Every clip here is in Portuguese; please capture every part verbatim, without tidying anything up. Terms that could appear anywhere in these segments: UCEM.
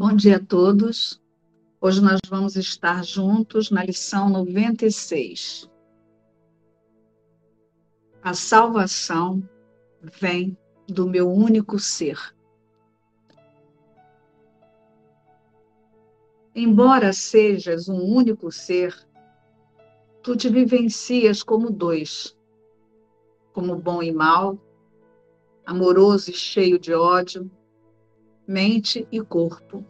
Bom dia a todos. Hoje nós vamos estar juntos na lição noventa e seis. A salvação vem do meu único ser. Embora sejas um único ser, tu te vivencias como dois, como bom e mal, amoroso e cheio de ódio, mente e corpo.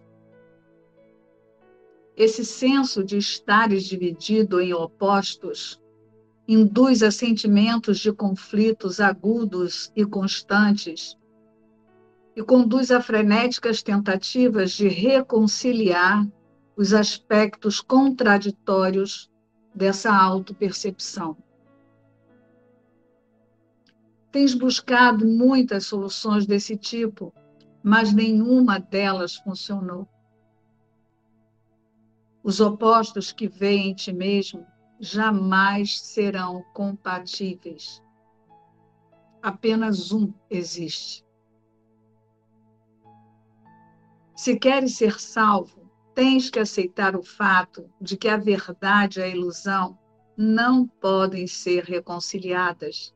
Esse senso de estares dividido em opostos induz a sentimentos de conflitos agudos e constantes e conduz a frenéticas tentativas de reconciliar os aspectos contraditórios dessa autopercepção. Tens buscado muitas soluções desse tipo, mas nenhuma delas funcionou. Os opostos que vêem em ti mesmo jamais serão compatíveis. Apenas um existe. Se queres ser salvo, tens que aceitar o fato de que a verdade e a ilusão não podem ser reconciliadas,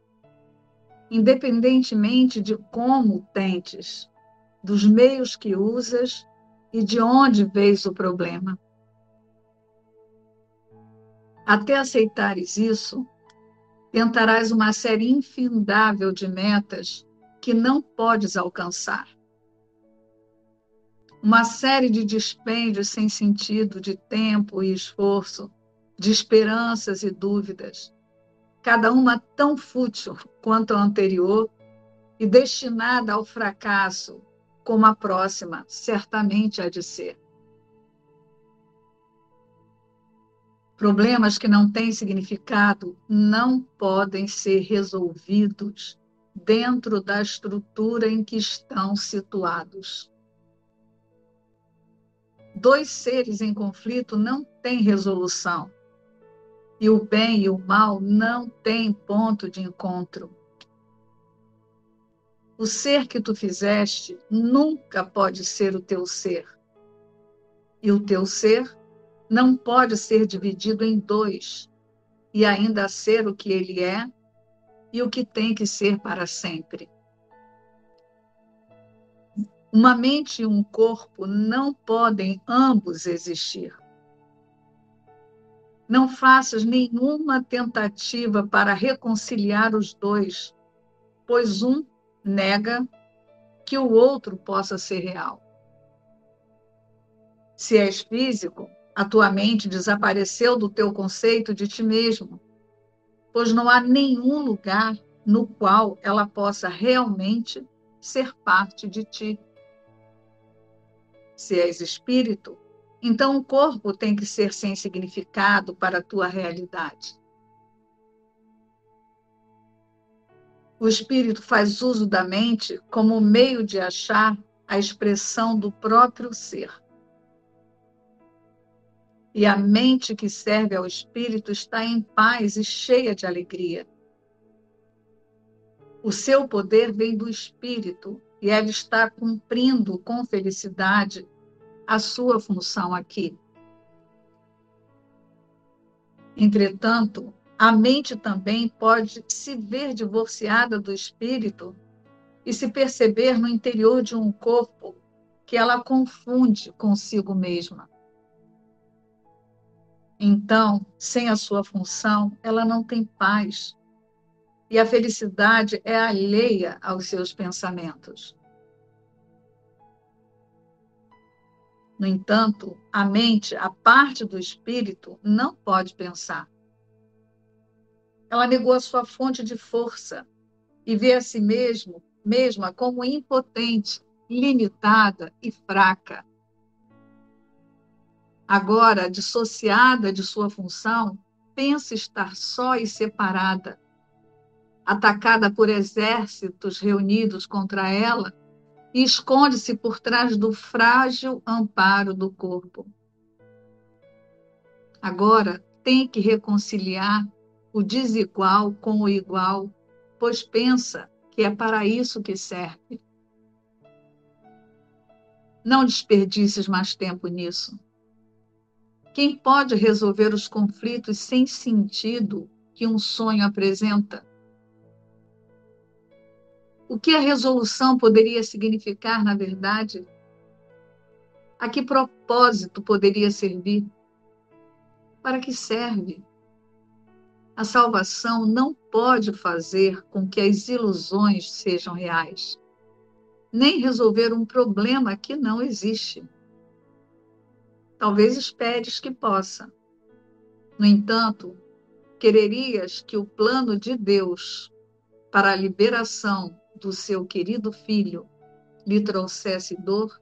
independentemente de como tentes, dos meios que usas e de onde vês o problema. Até aceitares isso, tentarás uma série infindável de metas que não podes alcançar. Uma série de dispêndios sem sentido de tempo e esforço, de esperanças e dúvidas, cada uma tão fútil quanto a anterior e destinada ao fracasso, como a próxima certamente há de ser. Problemas que não têm significado não podem ser resolvidos dentro da estrutura em que estão situados. Dois seres em conflito não têm resolução, e o bem e o mal não têm ponto de encontro. O ser que tu fizeste nunca pode ser o teu ser. E o teu ser não pode ser dividido em dois, e ainda ser o que ele é e o que tem que ser para sempre. Uma mente e um corpo não podem ambos existir. Não faças nenhuma tentativa para reconciliar os dois, pois um nega que o outro possa ser real. Se és físico, a tua mente desapareceu do teu conceito de ti mesmo, pois não há nenhum lugar no qual ela possa realmente ser parte de ti. Se és espírito, então o corpo tem que ser sem significado para a tua realidade. O espírito faz uso da mente como meio de achar a expressão do próprio ser. E a mente que serve ao espírito está em paz e cheia de alegria. O seu poder vem do espírito e ela está cumprindo com felicidade a sua função aqui. Entretanto, a mente também pode se ver divorciada do espírito e se perceber no interior de um corpo que ela confunde consigo mesma. Então, sem a sua função, ela não tem paz, e a felicidade é alheia aos seus pensamentos. No entanto, a mente, a parte do espírito, não pode pensar. Ela negou a sua fonte de força e vê a si mesmo, mesma como impotente, limitada e fraca. Agora, dissociada de sua função, pensa estar só e separada, atacada por exércitos reunidos contra ela, e esconde-se por trás do frágil amparo do corpo. Agora, tem que reconciliar o desigual com o igual, pois pensa que é para isso que serve. Não desperdices mais tempo nisso. Quem pode resolver os conflitos sem sentido que um sonho apresenta? O que a resolução poderia significar, na verdade? A que propósito poderia servir? Para que serve? A salvação não pode fazer com que as ilusões sejam reais, nem resolver um problema que não existe. Talvez esperes que possa. No entanto, quererias que o plano de Deus para a liberação do seu querido filho lhe trouxesse dor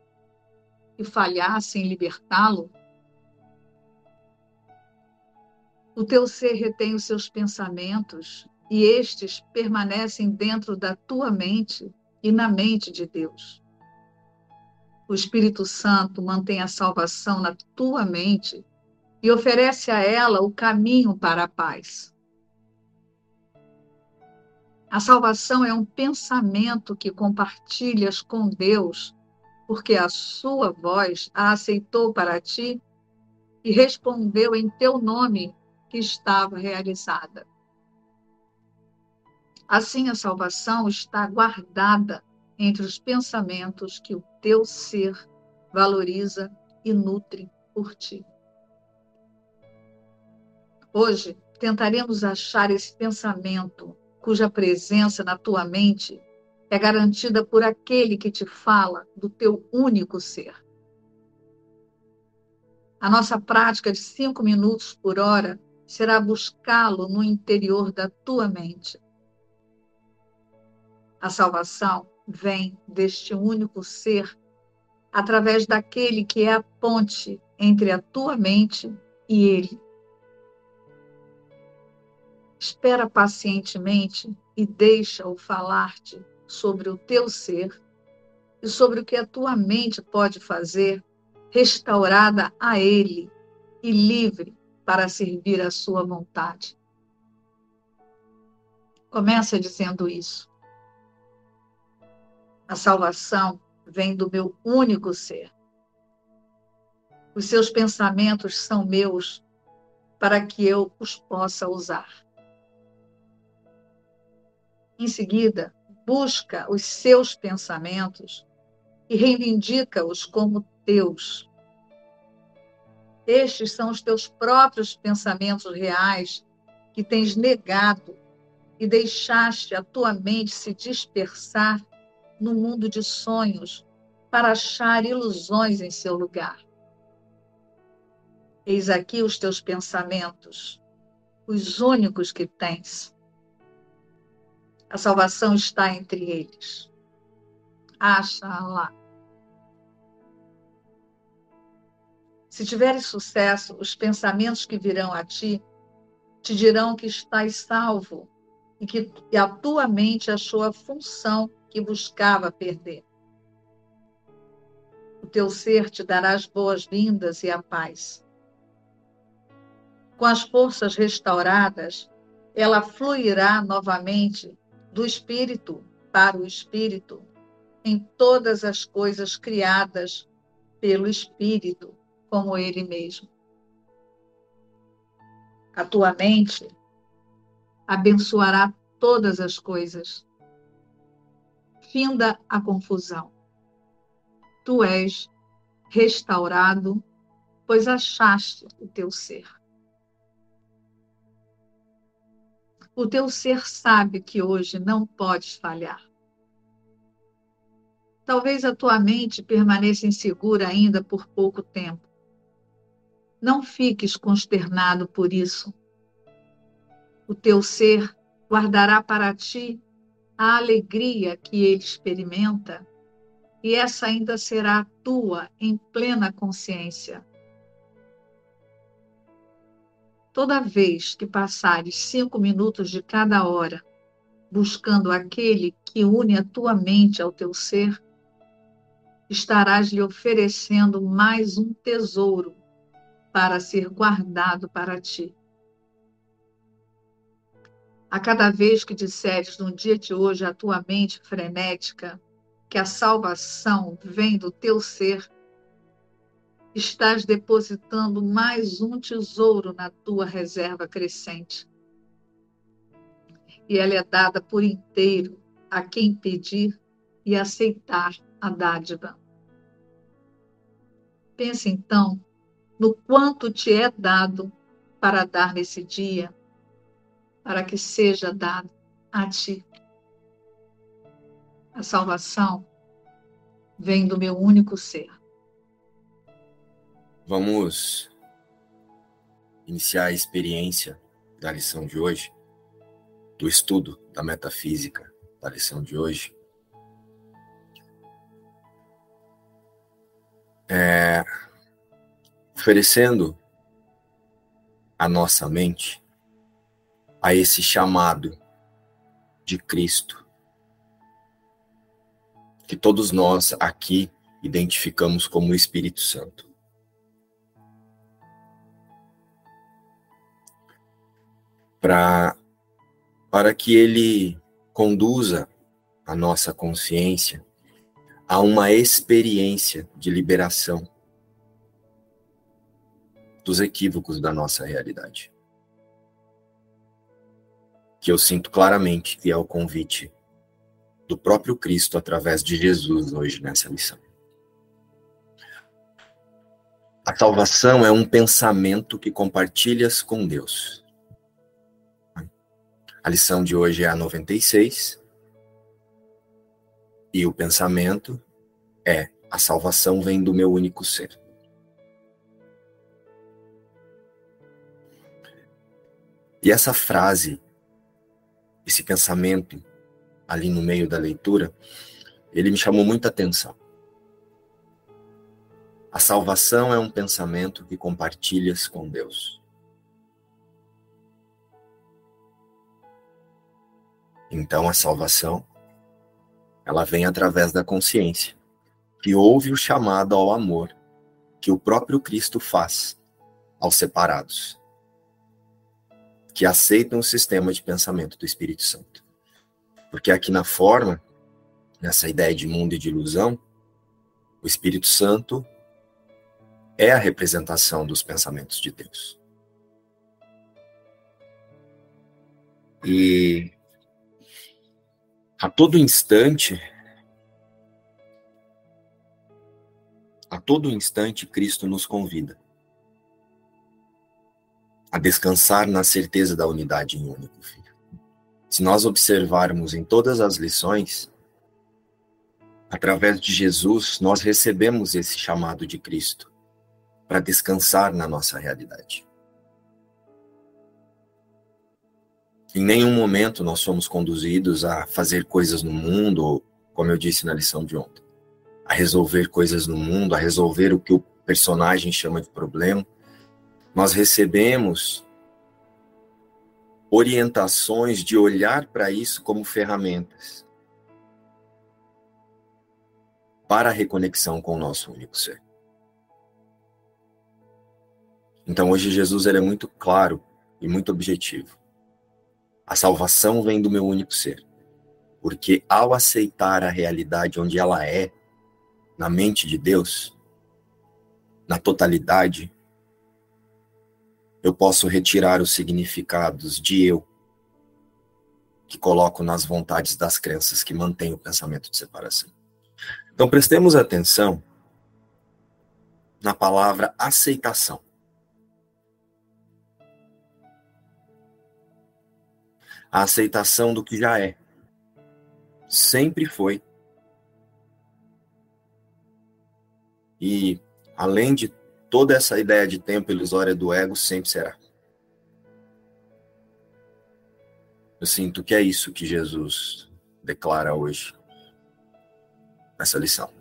e falhasse em libertá-lo? O teu ser retém os seus pensamentos e estes permanecem dentro da tua mente e na mente de Deus. O Espírito Santo mantém a salvação na tua mente e oferece a ela o caminho para a paz. A salvação é um pensamento que compartilhas com Deus, porque a sua voz a aceitou para ti e respondeu em teu nome que estava realizada. Assim, a salvação está guardada entre os pensamentos que o teu ser valoriza e nutre por ti. Hoje, tentaremos achar esse pensamento cuja presença na tua mente é garantida por aquele que te fala do teu único ser. A nossa prática de cinco minutos por hora será buscá-lo no interior da tua mente. A salvação vem deste único ser através daquele que é a ponte entre a tua mente e ele. Espera pacientemente e deixa-o falar-te sobre o teu ser e sobre o que a tua mente pode fazer, restaurada a ele e livre para servir à sua vontade. Começa dizendo isso. A salvação vem do meu único ser. Os seus pensamentos são meus para que eu os possa usar. Em seguida, busca os seus pensamentos e reivindica-os como teus. Estes são os teus próprios pensamentos reais que tens negado e deixaste a tua mente se dispersar no mundo de sonhos para achar ilusões em seu lugar. Eis aqui os teus pensamentos, os únicos que tens. A salvação está entre eles. Acha-a lá. Se tiveres sucesso, os pensamentos que virão a ti te dirão que estás salvo e que a tua mente achou a função que buscava perder. O teu ser te dará as boas-vindas e a paz. Com as forças restauradas, ela fluirá novamente do espírito para o espírito, em todas as coisas criadas pelo espírito, como ele mesmo. A tua mente abençoará todas as coisas. Finda a confusão. Tu és restaurado, pois achaste o teu ser. O teu ser sabe que hoje não podes falhar. Talvez a tua mente permaneça insegura ainda por pouco tempo. Não fiques consternado por isso. O teu ser guardará para ti a alegria que ele experimenta, e essa ainda será tua em plena consciência. Toda vez que passares cinco minutos de cada hora buscando aquele que une a tua mente ao teu ser, estarás lhe oferecendo mais um tesouro para ser guardado para ti. A cada vez que disseres no dia de hoje à tua mente frenética, que a salvação vem do teu ser, estás depositando mais um tesouro na tua reserva crescente. E ela é dada por inteiro a quem pedir e aceitar a dádiva. Pensa então no quanto te é dado para dar nesse dia, para que seja dado a ti. A salvação vem do meu único ser. Vamos iniciar a experiência da lição de hoje, do estudo da metafísica da lição de hoje. É, oferecendo a nossa mente a esse chamado de Cristo, que todos nós aqui identificamos como o Espírito Santo. Para, para que ele conduza a nossa consciência a uma experiência de liberação dos equívocos da nossa realidade. Que eu sinto claramente que é o convite do próprio Cristo através de Jesus hoje nessa lição. A salvação é um pensamento que compartilhas com Deus. A lição de hoje é a noventa e seis. E o pensamento é: a salvação vem do meu único ser. E essa frase, esse pensamento ali no meio da leitura, ele me chamou muita atenção. A salvação é um pensamento que compartilhas com Deus. Então a salvação, ela vem através da consciência, que ouve o chamado ao amor que o próprio Cristo faz aos separados, que aceitam o sistema de pensamento do Espírito Santo. Porque aqui na forma, nessa ideia de mundo e de ilusão, o Espírito Santo é a representação dos pensamentos de Deus. E a todo instante, a todo instante, Cristo nos convida a descansar na certeza da unidade em um único Filho. Se nós observarmos em todas as lições, através de Jesus, nós recebemos esse chamado de Cristo para descansar na nossa realidade. Em nenhum momento nós somos conduzidos a fazer coisas no mundo, ou, como eu disse na lição de ontem, a resolver coisas no mundo, a resolver o que o personagem chama de problema. Nós recebemos orientações de olhar para isso como ferramentas para a reconexão com o nosso único ser. Então hoje Jesus ele é muito claro e muito objetivo. A salvação vem do meu único ser, porque ao aceitar a realidade onde ela é, na mente de Deus, na totalidade, eu posso retirar os significados de eu, que coloco nas vontades das crenças que mantêm o pensamento de separação. Então prestemos atenção na palavra aceitação. A aceitação do que já é, sempre foi. E, além de toda essa ideia de tempo ilusória do ego, sempre será. Eu sinto que é isso que Jesus declara hoje, nessa lição.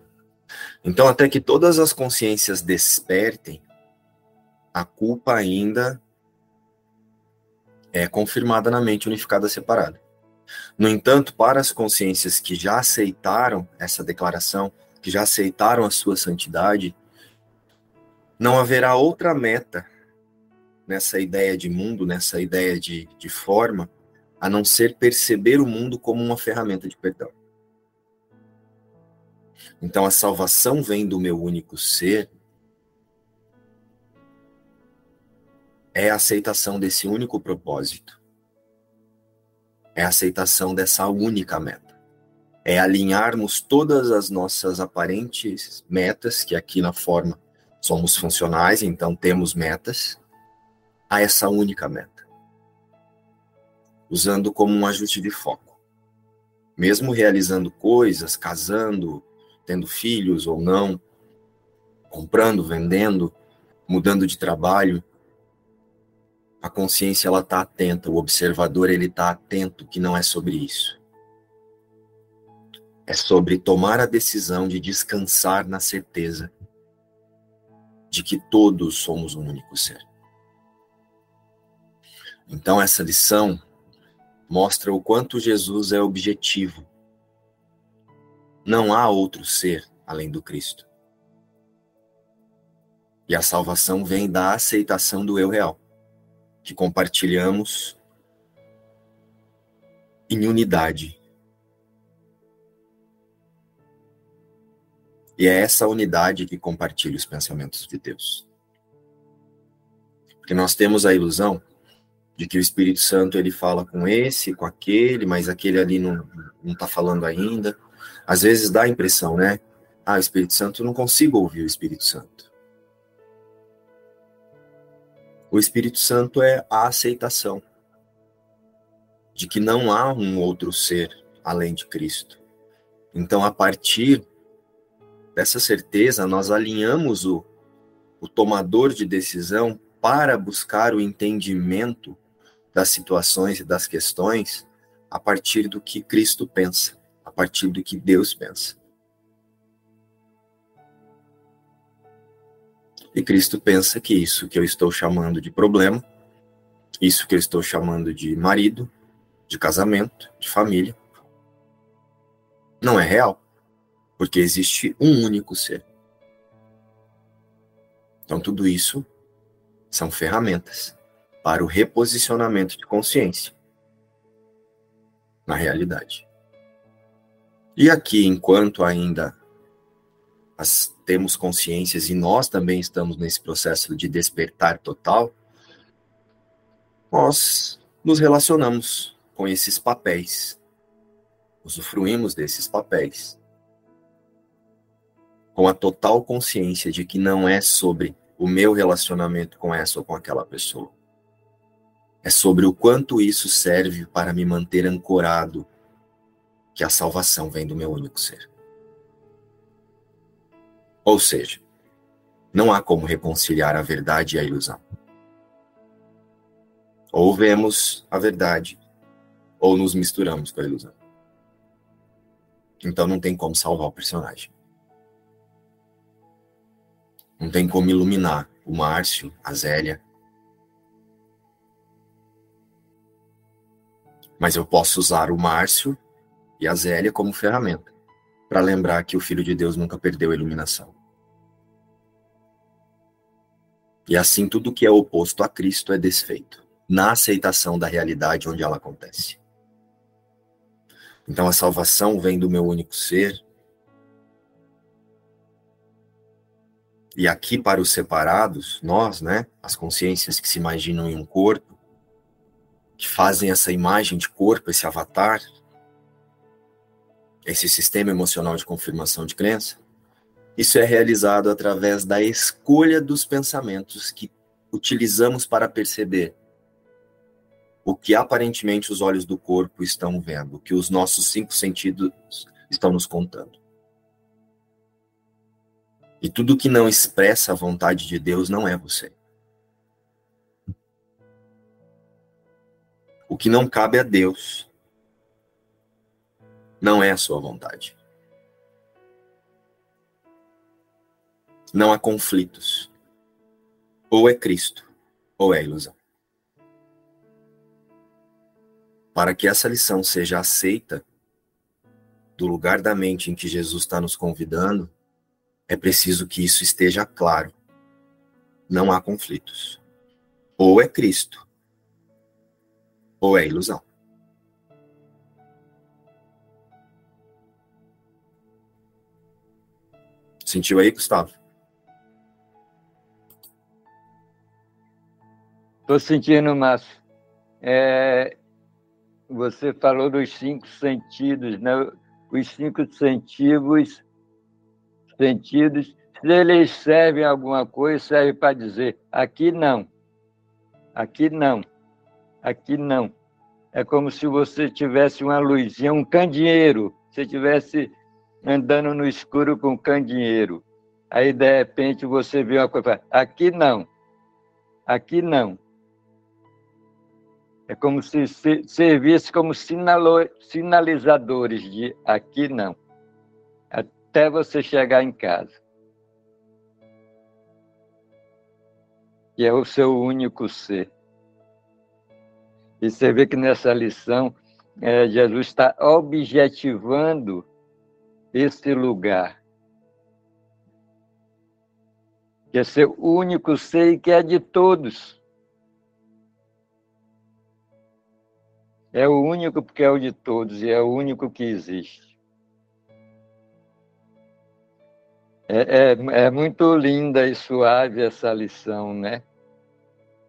Então, até que todas as consciências despertem, a culpa ainda é confirmada na mente unificada separada. No entanto, para as consciências que já aceitaram essa declaração, que já aceitaram a sua santidade, não haverá outra meta nessa ideia de mundo, nessa ideia de, de forma, a não ser perceber o mundo como uma ferramenta de perdão. Então a salvação vem do meu único ser, é a aceitação desse único propósito, é a aceitação dessa única meta. É alinharmos todas as nossas aparentes metas, que aqui na forma somos funcionais, então temos metas, a essa única meta, usando como um ajuste de foco. Mesmo realizando coisas, casando, tendo filhos ou não, comprando, vendendo, mudando de trabalho, a consciência ela está atenta, o observador ele está atento que não é sobre isso. É sobre tomar a decisão de descansar na certeza de que todos somos um único ser. Então essa lição mostra o quanto Jesus é objetivo. Não há outro ser além do Cristo. E a salvação vem da aceitação do eu real, que compartilhamos em unidade. E é essa unidade que compartilha os pensamentos de Deus. Porque nós temos a ilusão de que o Espírito Santo ele fala com esse, com aquele, mas aquele ali não está falando ainda. Às vezes dá a impressão, né? Ah, o Espírito Santo, eu não consigo ouvir o Espírito Santo. O Espírito Santo é a aceitação de que não há um outro ser além de Cristo. Então, a partir dessa certeza, nós alinhamos o, o tomador de decisão para buscar o entendimento das situações e das questões a partir do que Cristo pensa, a partir do que Deus pensa. E Cristo pensa que isso que eu estou chamando de problema, isso que eu estou chamando de marido, de casamento, de família, não é real. Porque existe um único ser. Então, tudo isso são ferramentas para o reposicionamento de consciência na realidade. E aqui, enquanto ainda as temos consciências e nós também estamos nesse processo de despertar total, nós nos relacionamos com esses papéis, usufruímos desses papéis, com a total consciência de que não é sobre o meu relacionamento com essa ou com aquela pessoa. É sobre o quanto isso serve para me manter ancorado, que a salvação vem do meu único ser. Ou seja, não há como reconciliar a verdade e a ilusão. Ou vemos a verdade, ou nos misturamos com a ilusão. Então não tem como salvar o personagem. Não tem como iluminar o Márcio, a Zélia. Mas eu posso usar o Márcio e a Zélia como ferramenta para lembrar que o Filho de Deus nunca perdeu a iluminação. E assim tudo que é oposto a Cristo é desfeito na aceitação da realidade onde ela acontece. Então a salvação vem do meu único ser. E aqui para os separados, nós, né, as consciências que se imaginam em um corpo, que fazem essa imagem de corpo, esse avatar, esse sistema emocional de confirmação de crença, isso é realizado através da escolha dos pensamentos que utilizamos para perceber o que aparentemente os olhos do corpo estão vendo, o que os nossos cinco sentidos estão nos contando. E tudo que não expressa a vontade de Deus não é você. O que não cabe a Deus não é a sua vontade. Não há conflitos. Ou é Cristo, ou é ilusão. Para que essa lição seja aceita, do lugar da mente em que Jesus está nos convidando, é preciso que isso esteja claro. Não há conflitos. Ou é Cristo, ou é ilusão. Sentiu aí, Gustavo? Estou sentindo, Márcio. É, você falou dos cinco sentidos, né? Os cinco sentidos, sentidos, se eles servem alguma coisa, serve para dizer, aqui não, aqui não, aqui não. É como se você tivesse uma luzinha, um candeeiro, você estivesse andando no escuro com um candeeiro. Aí, de repente, você vê uma coisa, aqui não, aqui não. É como se, se servisse como sinalo, sinalizadores de aqui não, até você chegar em casa. E é o seu único ser. E você vê que nessa lição, é, Jesus está objetivando esse lugar. Que é seu único ser e que é de todos. É o único porque é o de todos e é o único que existe. É, é, é muito linda e suave essa lição, né?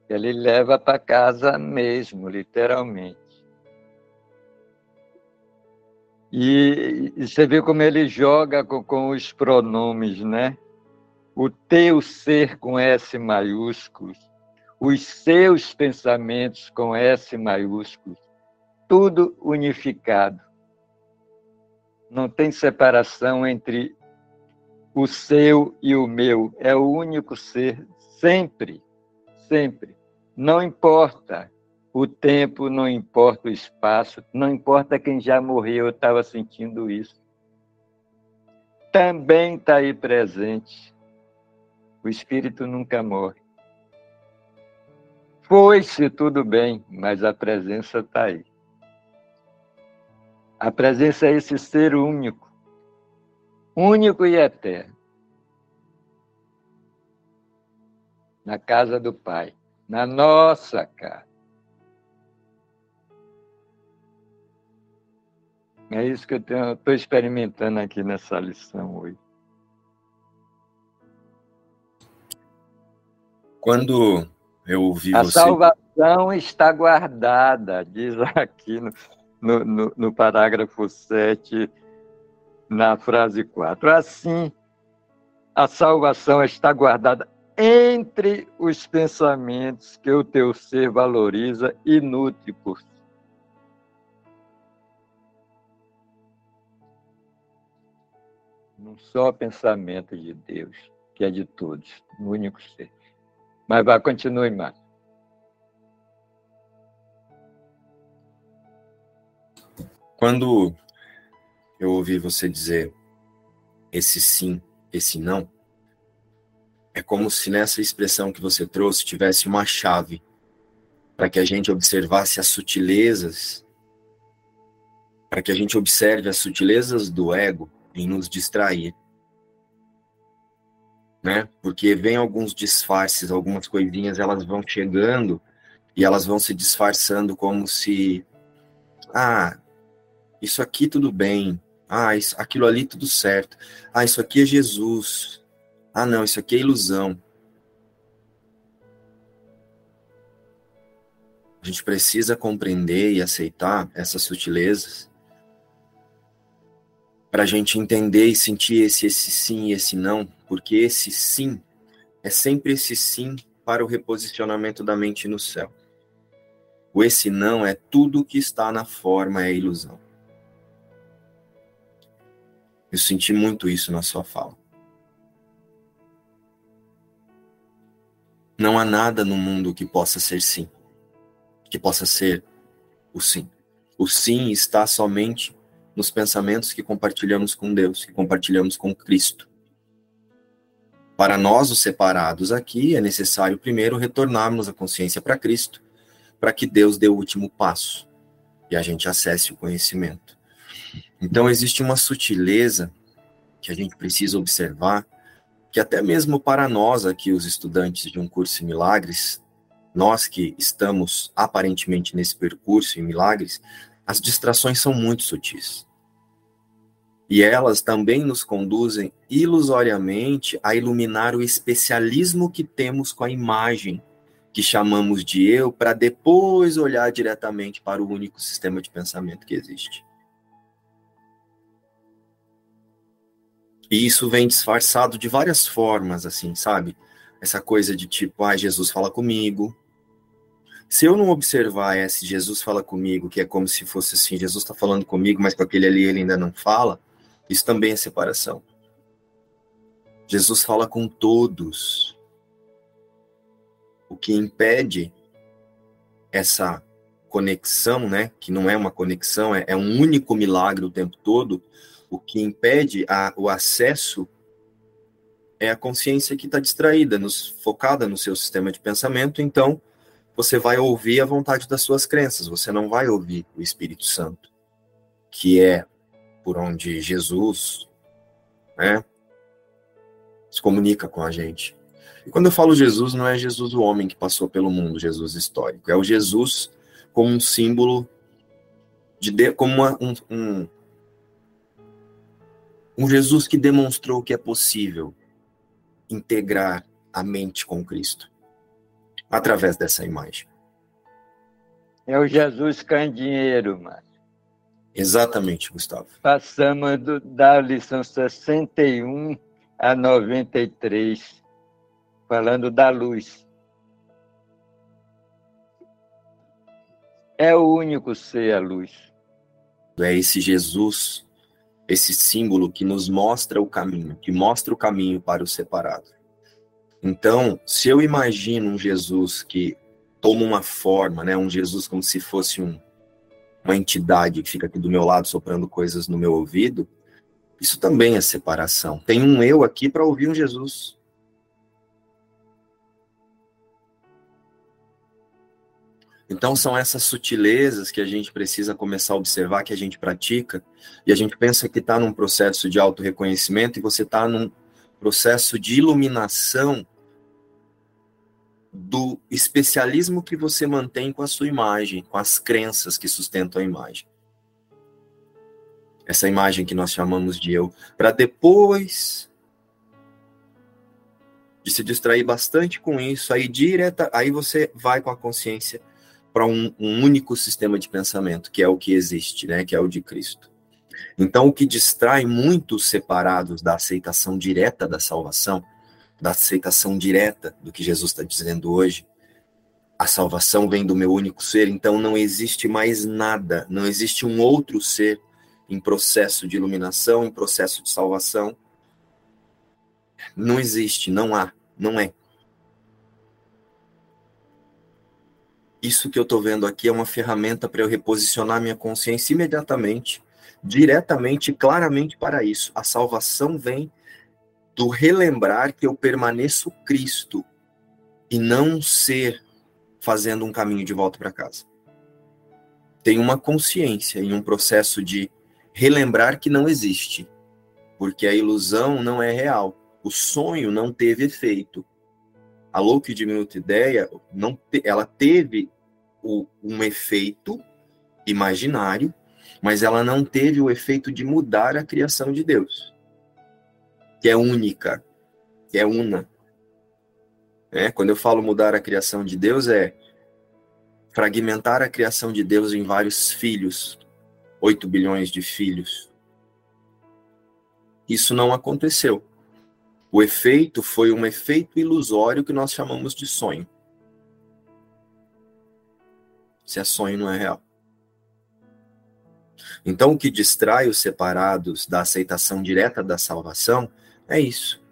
Ele leva para casa mesmo, literalmente. E, e você vê como ele joga com, com os pronomes, né? O teu ser com S maiúsculo, os seus pensamentos com S maiúsculo, tudo unificado. Não tem separação entre o seu e o meu. É o único ser, sempre, sempre. Não importa o tempo, não importa o espaço, não importa quem já morreu, eu estava sentindo isso. Também está aí presente. O espírito nunca morre. Foi-se tudo bem, mas a presença está aí. A presença é esse ser único, único e eterno, na casa do Pai, na nossa casa. É isso que eu estou experimentando aqui nessa lição hoje. Quando eu ouvi você... A salvação está guardada, diz aqui no... No, no, no parágrafo sete, na frase quatro. Assim, a salvação está guardada entre os pensamentos que o teu ser valoriza e nutre por si. Num só pensamento de Deus, que é de todos, um único ser. Mas vai, continue mais. Quando eu ouvi você dizer esse sim, esse não, é como se nessa expressão que você trouxe tivesse uma chave para que a gente observasse as sutilezas, para que a gente observe as sutilezas do ego em nos distrair, né? Porque vem alguns disfarces, algumas coisinhas, elas vão chegando e elas vão se disfarçando como se... ah, isso aqui tudo bem, ah, isso, aquilo ali tudo certo, ah, isso aqui é Jesus, ah não, isso aqui é ilusão. A gente precisa compreender e aceitar essas sutilezas para a gente entender e sentir esse, esse sim e esse não, porque esse sim é sempre esse sim para o reposicionamento da mente no céu. O esse não é tudo que está na forma é ilusão. Eu senti muito isso na sua fala. Não há nada no mundo que possa ser sim, que possa ser o sim. O sim está somente nos pensamentos que compartilhamos com Deus, que compartilhamos com Cristo. Para nós, os separados aqui, é necessário primeiro retornarmos a consciência para Cristo, para que Deus dê o último passo e a gente acesse o conhecimento. Então, existe uma sutileza que a gente precisa observar, que até mesmo para nós aqui, os estudantes de um curso em milagres, nós que estamos aparentemente nesse percurso em milagres, as distrações são muito sutis. E elas também nos conduzem ilusoriamente a iluminar o especialismo que temos com a imagem, que chamamos de eu, para depois olhar diretamente para o único sistema de pensamento que existe. E isso vem disfarçado de várias formas, assim, sabe? Essa coisa de tipo, ah, Jesus fala comigo. Se eu não observar esse Jesus fala comigo, que é como se fosse assim, Jesus está falando comigo, mas com aquele ali ele ainda não fala, isso também é separação. Jesus fala com todos. O que impede essa conexão, né, que não é uma conexão, é, é um único milagre o tempo todo, o que impede a, o acesso é a consciência que está distraída, nos, focada no seu sistema de pensamento. Então, você vai ouvir a vontade das suas crenças, você não vai ouvir o Espírito Santo, que é por onde Jesus, né, se comunica com a gente. E quando eu falo Jesus, não é Jesus o homem que passou pelo mundo, Jesus histórico. É o Jesus como um símbolo, de de, como uma, um, um, um Jesus que demonstrou que é possível integrar a mente com Cristo, através dessa imagem. É o Jesus Candinheiro, Márcio. Exatamente, Gustavo. Passamos do, da lição sessenta e um a noventa e três. Falando da luz. É o único ser a luz. É esse Jesus, esse símbolo que nos mostra o caminho, que mostra o caminho para o separado. Então, se eu imagino um Jesus que toma uma forma, né, um Jesus como se fosse um, uma entidade que fica aqui do meu lado soprando coisas no meu ouvido, isso também é separação. Tem um eu aqui para ouvir um Jesus. Então são essas sutilezas que a gente precisa começar a observar, que a gente pratica, e a gente pensa que está num processo de autorreconhecimento e você está num processo de iluminação do especialismo que você mantém com a sua imagem, com as crenças que sustentam a imagem. Essa imagem que nós chamamos de eu, para depois de se distrair bastante com isso, aí, direta, aí você vai com a consciência para um, um único sistema de pensamento, que é o que existe, né? Que é o de Cristo. Então, o que distrai muitos separados da aceitação direta da salvação, da aceitação direta do que Jesus está dizendo hoje, a salvação vem do meu único ser, então não existe mais nada, não existe um outro ser em processo de iluminação, em processo de salvação. Não existe, não há, não é. Isso que eu estou vendo aqui é uma ferramenta para eu reposicionar minha consciência imediatamente, diretamente, claramente para isso. A salvação vem do relembrar que eu permaneço Cristo e não ser fazendo um caminho de volta para casa. Tem uma consciência em um processo de relembrar que não existe, porque a ilusão não é real, o sonho não teve efeito. A louca e diminuta ideia, não te, ela teve o, um efeito imaginário, mas ela não teve o efeito de mudar a criação de Deus, que é única, que é una. É, quando eu falo mudar a criação de Deus, é fragmentar a criação de Deus em vários filhos, oito bilhões de filhos. Isso não aconteceu. O efeito foi um efeito ilusório que nós chamamos de sonho. Se é sonho, não é real. Então, o que distrai os separados da aceitação direta da salvação é isso.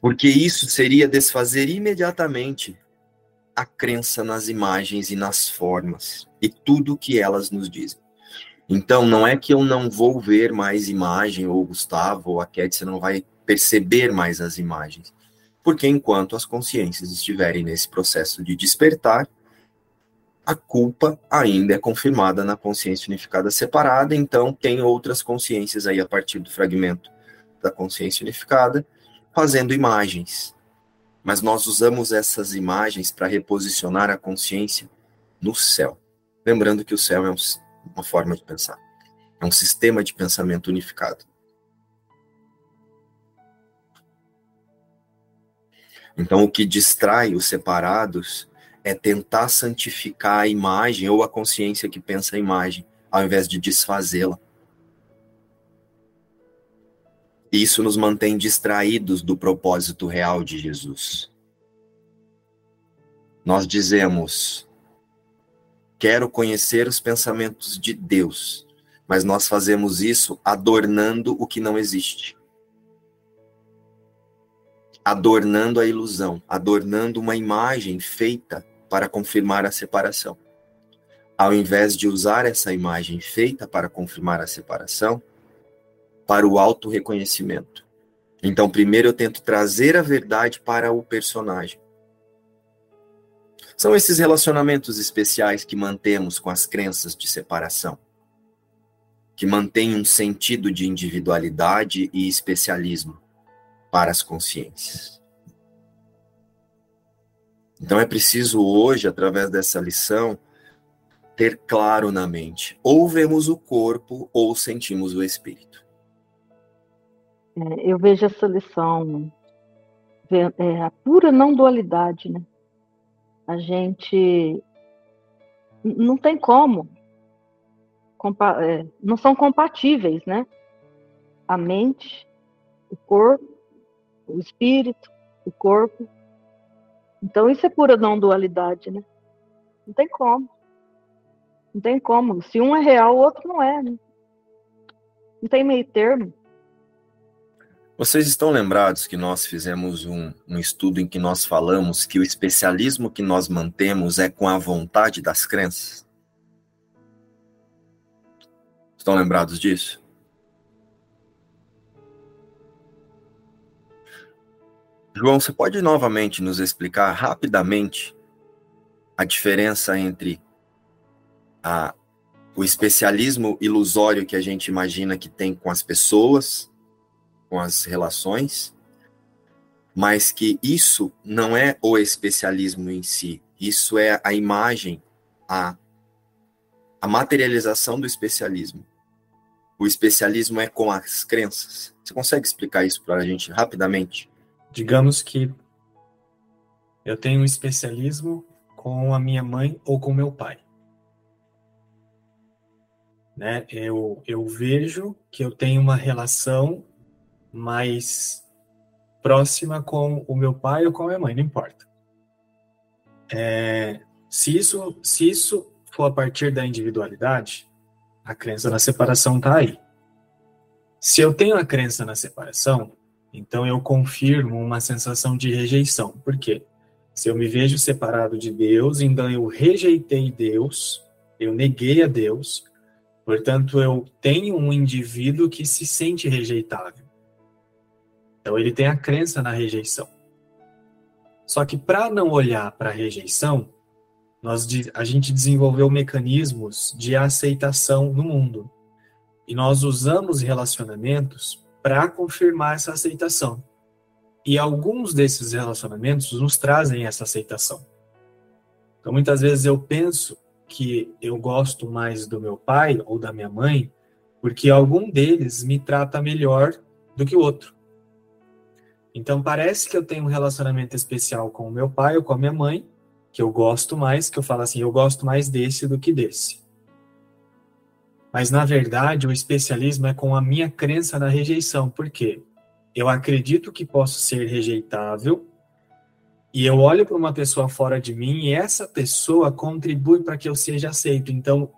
Porque isso seria desfazer imediatamente a crença nas imagens e nas formas e tudo o que elas nos dizem. Então, não é que eu não vou ver mais imagem, ou Gustavo, ou a Cat, você não vai perceber mais as imagens. Porque enquanto as consciências estiverem nesse processo de despertar, a culpa ainda é confirmada na consciência unificada separada, então tem outras consciências aí a partir do fragmento da consciência unificada, fazendo imagens. Mas nós usamos essas imagens para reposicionar a consciência no céu. Lembrando que o U C E M é um, uma forma de pensar. É um sistema de pensamento unificado. Então, o que distrai os separados é tentar santificar a imagem ou a consciência que pensa a imagem, ao invés de desfazê-la. Isso nos mantém distraídos do propósito real de Jesus. Nós dizemos, quero conhecer os pensamentos de Deus, mas nós fazemos isso adornando o que não existe. Adornando a ilusão, adornando uma imagem feita para confirmar a separação. Ao invés de usar essa imagem feita para confirmar a separação, para o auto-reconhecimento. Então, primeiro eu tento trazer a verdade para o personagem. São esses relacionamentos especiais que mantemos com as crenças de separação, que mantêm um sentido de individualidade e especialismo para as consciências. Então, é preciso hoje, através dessa lição, ter claro na mente, ou vemos o corpo ou sentimos o espírito. Eu vejo essa lição, é, a pura não dualidade, né? A gente não tem como, compa- é, não são compatíveis, né? A mente, o corpo, o espírito, o corpo. Então isso é pura não dualidade, né? Não tem como, não tem como. Se um é real, o outro não é, né? Não tem meio termo. Vocês estão lembrados que nós fizemos um, um estudo em que nós falamos que o especialismo que nós mantemos é com a vontade das crenças? Estão lembrados disso? João, você pode novamente nos explicar rapidamente a diferença entre a, o especialismo ilusório que a gente imagina que tem com as pessoas, com as relações, mas que isso não é o especialismo em si, isso é a imagem, a, a materialização do especialismo. O especialismo é com as crenças. Você consegue explicar isso para a gente rapidamente? Digamos que eu tenho um especialismo com a minha mãe ou com meu pai. Né? Eu, eu vejo que eu tenho uma relação mais próxima com o meu pai ou com a minha mãe, não importa. É, se, isso, se isso for a partir da individualidade, a crença na separação está aí. Se eu tenho a crença na separação, então eu confirmo uma sensação de rejeição. Por quê? Se eu me vejo separado de Deus, então eu rejeitei Deus, eu neguei a Deus, portanto eu tenho um indivíduo que se sente rejeitável. Então, ele tem a crença na rejeição. Só que para não olhar para a rejeição, nós, a gente desenvolveu mecanismos de aceitação no mundo. E nós usamos relacionamentos para confirmar essa aceitação. E alguns desses relacionamentos nos trazem essa aceitação. Então, muitas vezes eu penso que eu gosto mais do meu pai ou da minha mãe porque algum deles me trata melhor do que o outro. Então, parece que eu tenho um relacionamento especial com o meu pai ou com a minha mãe, que eu gosto mais, que eu falo assim, eu gosto mais desse do que desse. Mas, na verdade, o especialismo é com a minha crença na rejeição. Por quê? Eu acredito que posso ser rejeitável e eu olho para uma pessoa fora de mim e essa pessoa contribui para que eu seja aceito. Então,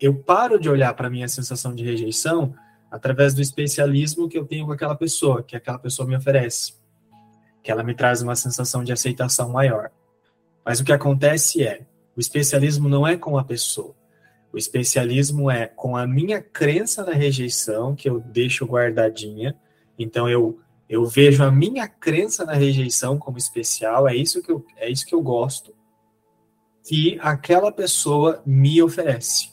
eu paro de olhar para a minha sensação de rejeição através do especialismo que eu tenho com aquela pessoa, que aquela pessoa me oferece, que ela me traz uma sensação de aceitação maior. Mas o que acontece é, o especialismo não é com a pessoa, o especialismo é com a minha crença na rejeição, que eu deixo guardadinha, então eu, eu vejo a minha crença na rejeição como especial, é isso que eu, é isso que eu gosto, que aquela pessoa me oferece.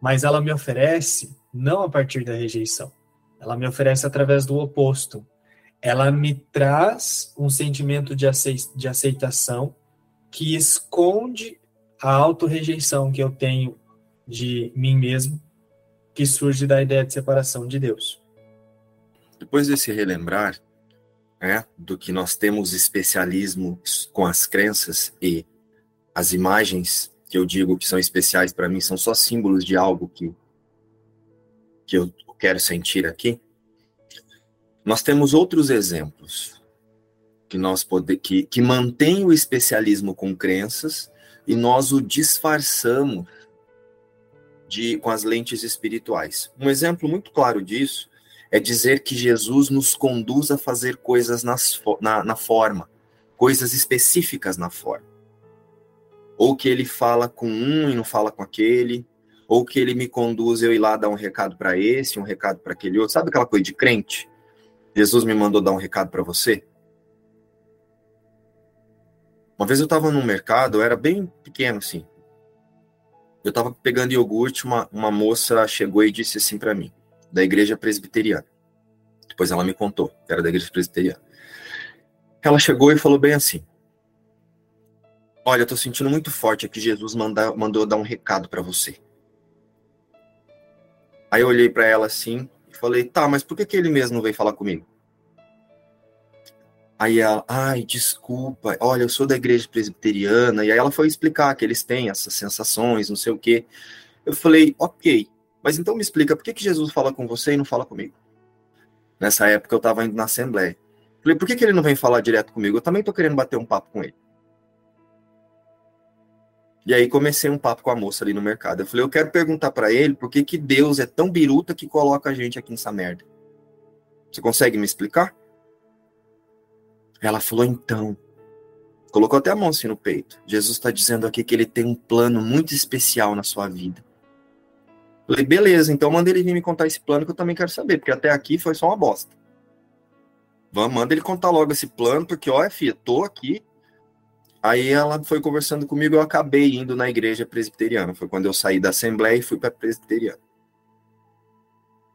Mas ela me oferece não a partir da rejeição. Ela me oferece através do oposto. Ela me traz um sentimento de aceitação que esconde a autorrejeição que eu tenho de mim mesmo, que surge da ideia de separação de Deus. Depois desse relembrar, né, do que nós temos especialismo com as crenças e as imagens, que eu digo que são especiais para mim, são só símbolos de algo que, que eu quero sentir aqui. Nós temos outros exemplos que, nós pode, que, que mantém o especialismo com crenças e nós o disfarçamos de, com as lentes espirituais. Um exemplo muito claro disso é dizer que Jesus nos conduz a fazer coisas nas, na, na forma, coisas específicas na forma. Ou que ele fala com um e não fala com aquele, ou que ele me conduz eu ir lá dar um recado para esse, um recado para aquele outro. Sabe aquela coisa de crente? Jesus me mandou dar um recado para você? Uma vez eu estava num mercado, eu era bem pequeno assim. Eu estava pegando iogurte, uma, uma moça chegou e disse assim para mim, da igreja presbiteriana. Depois ela me contou, era da igreja presbiteriana. Ela chegou e falou bem assim: olha, eu tô sentindo muito forte aqui, Jesus manda, mandou eu dar um recado para você. Aí eu olhei para ela assim e falei, tá, mas por que, que ele mesmo não veio falar comigo? Aí ela, ai, desculpa, olha, eu sou da igreja presbiteriana. E aí ela foi explicar que eles têm essas sensações, não sei o quê. Eu falei, ok, mas então me explica, por que, que Jesus fala com você e não fala comigo? Nessa época eu tava indo na Assembleia. Falei, por que, que ele não vem falar direto comigo? Eu também tô querendo bater um papo com ele. E aí comecei um papo com a moça ali no mercado. Eu falei, eu quero perguntar pra ele por que que Deus é tão biruta que coloca a gente aqui nessa merda. Você consegue me explicar? Ela falou, então. Colocou até a mão assim no peito. Jesus tá dizendo aqui que ele tem um plano muito especial na sua vida. Eu falei, beleza, então manda ele vir me contar esse plano que eu também quero saber, porque até aqui foi só uma bosta. Vamos, manda ele contar logo esse plano, porque ó, filha, tô aqui. Aí ela foi conversando comigo, eu acabei indo na igreja presbiteriana. Foi quando eu saí da Assembleia e fui para a presbiteriana.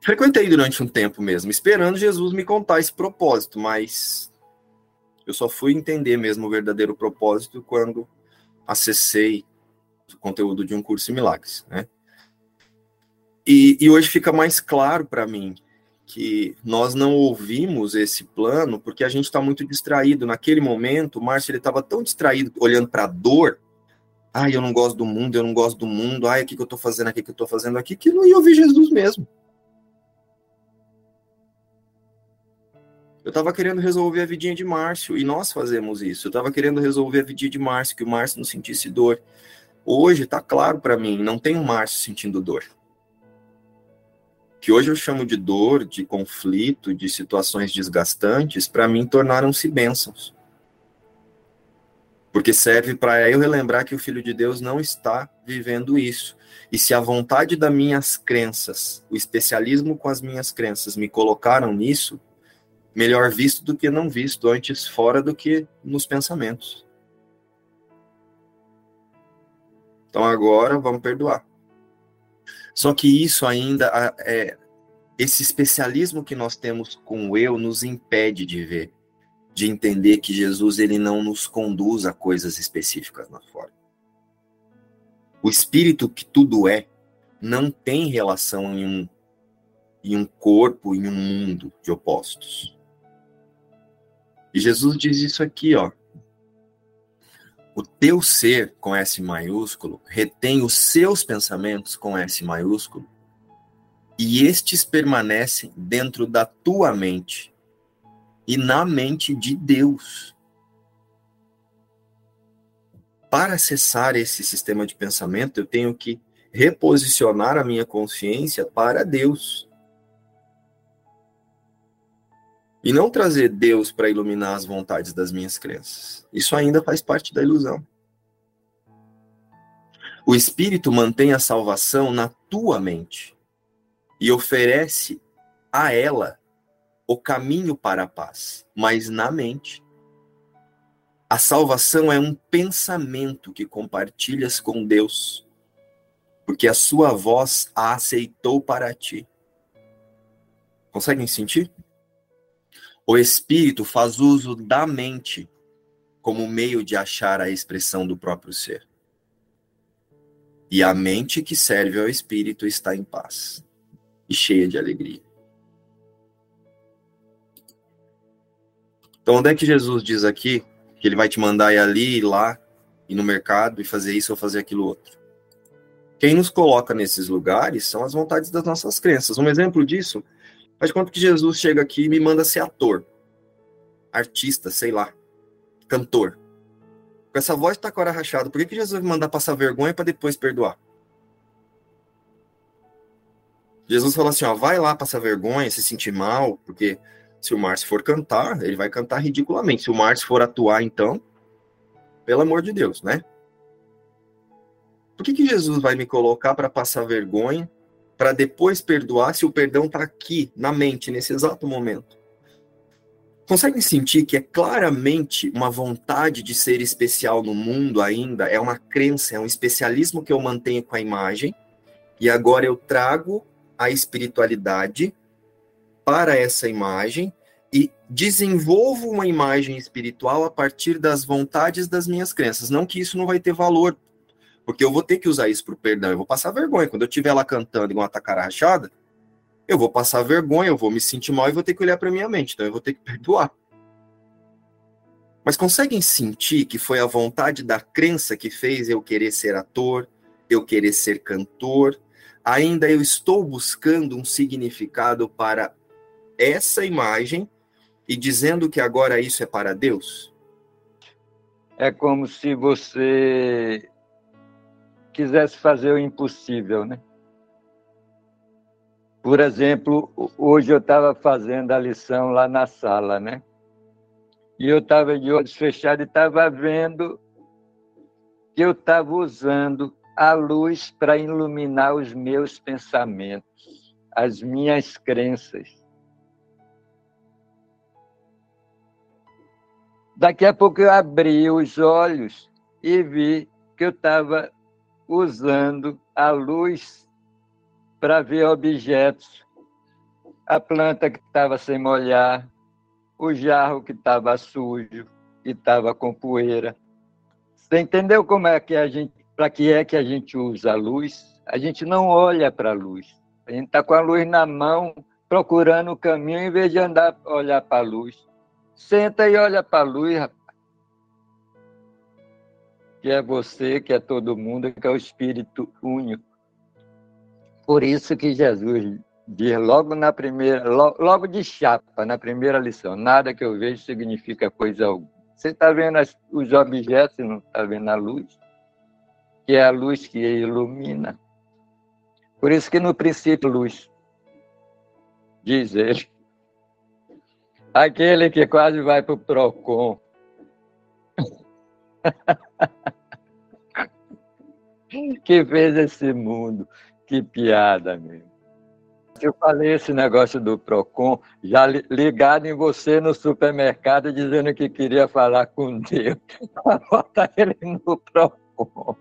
Frequentei durante um tempo mesmo, esperando Jesus me contar esse propósito, mas eu só fui entender mesmo o verdadeiro propósito quando acessei o conteúdo de um curso em milagres, né? E, e hoje fica mais claro para mim que nós não ouvimos esse plano porque a gente está muito distraído. Naquele momento, o Márcio estava tão distraído, olhando para a dor. Ai, eu não gosto do mundo, eu não gosto do mundo. Ai, o que, que eu estou fazendo aqui, o que eu estou fazendo aqui, que não ia ouvir Jesus mesmo. Eu estava querendo resolver a vidinha de Márcio, e nós fazemos isso. Eu estava querendo resolver a vidinha de Márcio, que o Márcio não sentisse dor. Hoje está claro para mim, não tem o Márcio sentindo dor. Que hoje eu chamo de dor, de conflito, de situações desgastantes, para mim tornaram-se bênçãos. Porque serve para eu relembrar que o Filho de Deus não está vivendo isso. E se a vontade das minhas crenças, o especialismo com as minhas crenças, me colocaram nisso, melhor visto do que não visto, antes fora do que nos pensamentos. Então agora vamos perdoar. Só que isso ainda, é, esse especialismo que nós temos com o eu nos impede de ver, de entender que Jesus ele não nos conduz a coisas específicas na forma. O Espírito que tudo é, não tem relação em um, em um corpo, em um mundo de opostos. E Jesus diz isso aqui, ó. O teu ser, com S maiúsculo, retém os seus pensamentos, com S maiúsculo, e estes permanecem dentro da tua mente e na mente de Deus. Para acessar esse sistema de pensamento, eu tenho que reposicionar a minha consciência para Deus. E não trazer Deus para iluminar as vontades das minhas crenças. Isso ainda faz parte da ilusão. O Espírito mantém a salvação na tua mente e oferece a ela o caminho para a paz, mas na mente. A salvação é um pensamento que compartilhas com Deus, porque a sua voz a aceitou para ti. Conseguem sentir? O Espírito faz uso da mente como meio de achar a expressão do próprio ser. E a mente que serve ao espírito está em paz e cheia de alegria. Então, onde é que Jesus diz aqui que ele vai te mandar ir ali, ir lá, ir no mercado e fazer isso ou fazer aquilo outro? Quem nos coloca nesses lugares são as vontades das nossas crenças. Um exemplo disso, faz de conta que Jesus chega aqui e me manda ser ator, artista, sei lá, cantor. Com essa voz de taquara rachada, por que, que Jesus vai mandar passar vergonha para depois perdoar? Jesus falou assim, ó, vai lá passar vergonha, se sentir mal, porque se o Márcio for cantar, ele vai cantar ridiculamente. Se o Márcio for atuar, então, pelo amor de Deus, né? Por que, que Jesus vai me colocar para passar vergonha, para depois perdoar, se o perdão está aqui, na mente, nesse exato momento? Conseguem sentir que é claramente uma vontade de ser especial no mundo ainda? É uma crença, é um especialismo que eu mantenho com a imagem. E agora eu trago a espiritualidade para essa imagem e desenvolvo uma imagem espiritual a partir das vontades das minhas crenças. Não que isso não vai ter valor, porque eu vou ter que usar isso para o perdão. Eu vou passar vergonha. Quando eu estiver lá cantando igual uma taquara rachada, eu vou passar vergonha, eu vou me sentir mal e vou ter que olhar para minha mente, então eu vou ter que perdoar. Mas conseguem sentir que foi a vontade da crença que fez eu querer ser ator, eu querer ser cantor? Ainda eu estou buscando um significado para essa imagem e dizendo que agora isso é para Deus? É como se você quisesse fazer o impossível, né? Por exemplo, hoje eu estava fazendo a lição lá na sala, né? E eu estava de olhos fechados e estava vendo que eu estava usando a luz para iluminar os meus pensamentos, as minhas crenças. Daqui a pouco eu abri os olhos e vi que eu estava usando a luz para ver objetos, a planta que estava sem molhar, o jarro que estava sujo, que estava com poeira. Você entendeu como é que a gente, para que é que a gente usa a luz? A gente não olha para a luz. A gente está com a luz na mão, procurando o caminho, em vez de andar, olhar para a luz. Senta e olha para a luz, rapaz. Que é você, que é todo mundo, que é o Espírito único. Por isso que Jesus diz logo na primeira, logo, logo de chapa, na primeira lição, nada que eu vejo significa coisa alguma. Você está vendo as, os objetos, não está vendo a luz, que é a luz que ilumina. Por isso que no princípio luz, diz ele, aquele que quase vai para o Procon. Que fez esse mundo. Que piada, amigo. Eu falei esse negócio do Procon, já ligado em você no supermercado, dizendo que queria falar com Deus. Bota ele no Procon.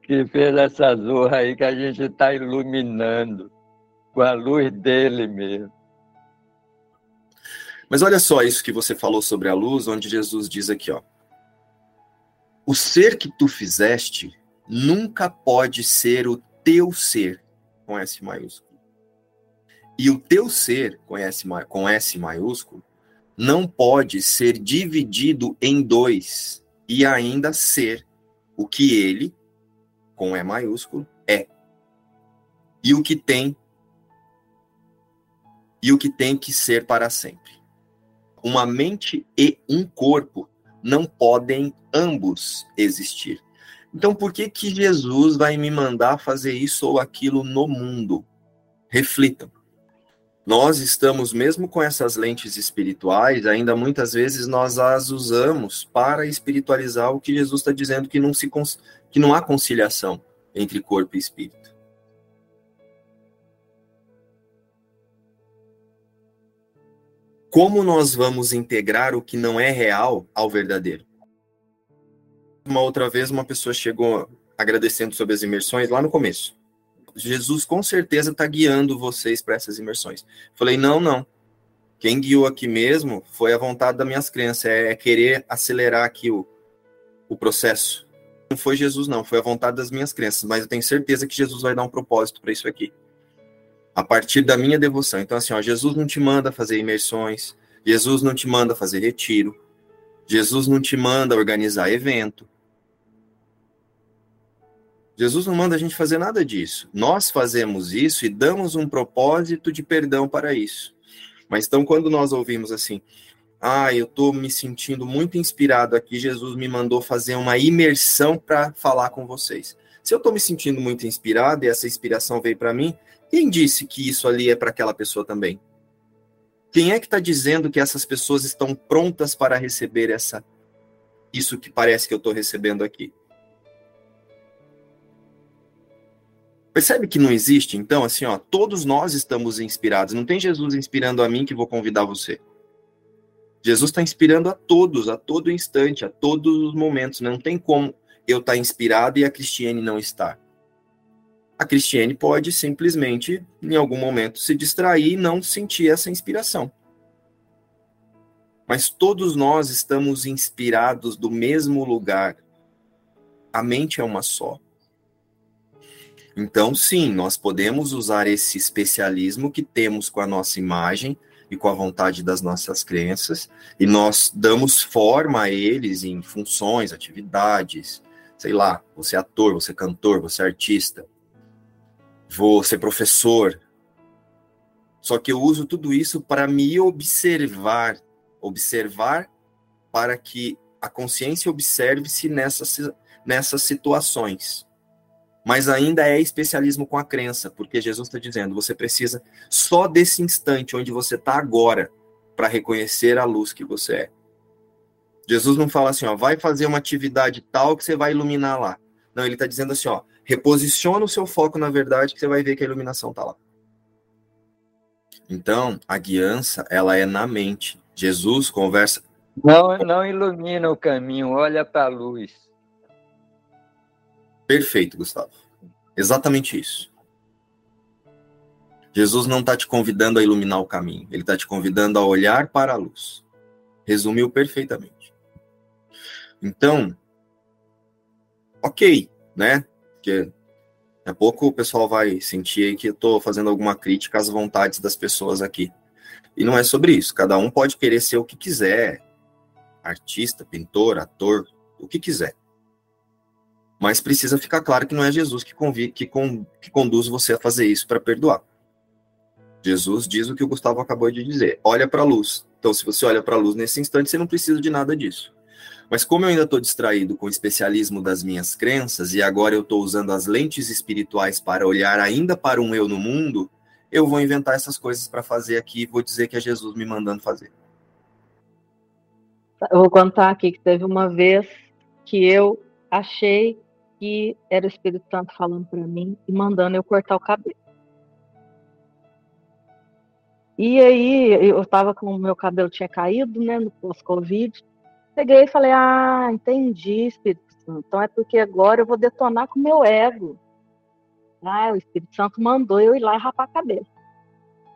Que fez essa zorra aí que a gente está iluminando com a luz dele mesmo. Mas olha só isso que você falou sobre a luz, onde Jesus diz aqui, ó. O ser que tu fizeste nunca pode ser o teu ser, com S maiúsculo. E o teu ser, com S, com S maiúsculo, não pode ser dividido em dois e ainda ser o que ele, com E maiúsculo, é. E o que tem, e o que tem que ser para sempre. Uma mente e um corpo não podem ambos existir. Então, por que que Jesus vai me mandar fazer isso ou aquilo no mundo? Reflitam. Nós estamos, mesmo com essas lentes espirituais, ainda muitas vezes nós as usamos para espiritualizar o que Jesus está dizendo, que não, se, que não há conciliação entre corpo e espírito. Como nós vamos integrar o que não é real ao verdadeiro? Uma outra vez uma pessoa chegou agradecendo sobre as imersões lá no começo. Jesus com certeza está guiando vocês para essas imersões. Falei, não, não. Quem guiou aqui mesmo foi a vontade das minhas crenças. É querer acelerar aqui o, o processo. não foi Jesus, não, foi a vontade das minhas crenças, mas eu tenho certeza que Jesus vai dar um propósito para isso aqui, a partir da minha devoção. Então, assim, ó, Jesus não te manda fazer imersões, Jesus não te manda fazer retiro, Jesus não te manda organizar evento, Jesus não manda a gente fazer nada disso. Nós fazemos isso e damos um propósito de perdão para isso. Mas então, quando nós ouvimos assim, ah, eu estou me sentindo muito inspirado aqui, Jesus me mandou fazer uma imersão para falar com vocês. Se eu estou me sentindo muito inspirado e essa inspiração veio para mim, quem disse que isso ali é para aquela pessoa também? Quem é que está dizendo que essas pessoas estão prontas para receber essa, isso que parece que eu estou recebendo aqui? Percebe que não existe? Então, assim, ó, todos nós estamos inspirados. Não tem Jesus inspirando a mim que vou convidar você. Jesus está inspirando a todos, a todo instante, a todos os momentos. Né? Não tem como eu estar tá inspirado e a Cristiane não estar. A Cristiane pode simplesmente, em algum momento, se distrair e não sentir essa inspiração. Mas todos nós estamos inspirados do mesmo lugar. A mente é uma só. Então, sim, nós podemos usar esse especialismo que temos com a nossa imagem e com a vontade das nossas crenças, e nós damos forma a eles em funções, atividades, sei lá, você é ator, você é cantor, você é artista, vou ser professor. Só que eu uso tudo isso para me observar, observar para que a consciência observe-se nessas, nessas situações. Mas ainda é especialismo com a crença, porque Jesus está dizendo, você precisa só desse instante onde você está agora para reconhecer a luz que você é. Jesus não fala assim, ó, vai fazer uma atividade tal que você vai iluminar lá. Não, ele está dizendo assim, ó, reposiciona o seu foco na verdade que você vai ver que a iluminação está lá. Então, a guiança, ela é na mente. Jesus conversa... Não, não ilumina o caminho, olha para a luz. Perfeito, Gustavo. Exatamente isso. Jesus não está te convidando a iluminar o caminho. Ele está te convidando a olhar para a luz. Resumiu perfeitamente. Então, ok, né? Porque daqui a pouco o pessoal vai sentir aí que eu estou fazendo alguma crítica às vontades das pessoas aqui. E não é sobre isso. Cada um pode querer ser o que quiser. Artista, pintor, ator, o que quiser. Mas precisa ficar claro que não é Jesus que, convi- que, con- que conduz você a fazer isso para perdoar. Jesus diz o que o Gustavo acabou de dizer. Olha para a luz. Então, se você olha para a luz nesse instante, você não precisa de nada disso. Mas como eu ainda estou distraído com o especialismo das minhas crenças, e agora eu estou usando as lentes espirituais para olhar ainda para um eu no mundo, eu vou inventar essas coisas para fazer aqui e vou dizer que é Jesus me mandando fazer. Eu vou contar aqui que teve uma vez que eu achei que era o Espírito Santo falando para mim e mandando eu cortar o cabelo. E aí, eu estava com o meu cabelo tinha caído, né, no pós-Covid. Peguei e falei, ah, entendi, Espírito Santo. Então é porque agora eu vou detonar com o meu ego. Ah, o Espírito Santo mandou eu ir lá e rapar a cabeça.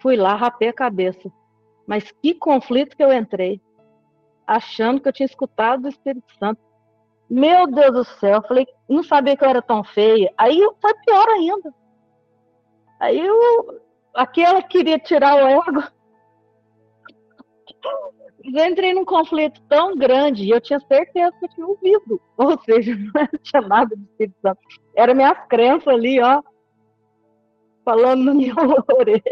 Fui lá, rapei a cabeça. Mas que conflito que eu entrei. Achando que eu tinha escutado o Espírito Santo. Meu Deus do céu, eu falei, não sabia que eu era tão feia. Aí foi pior ainda. Aí eu, aquela queria tirar o ego. Eu entrei num conflito tão grande e eu tinha certeza que eu tinha ouvido. Ou seja, não tinha nada de Espírito Santo. Era minhas crenças ali, ó, falando na minha orelha.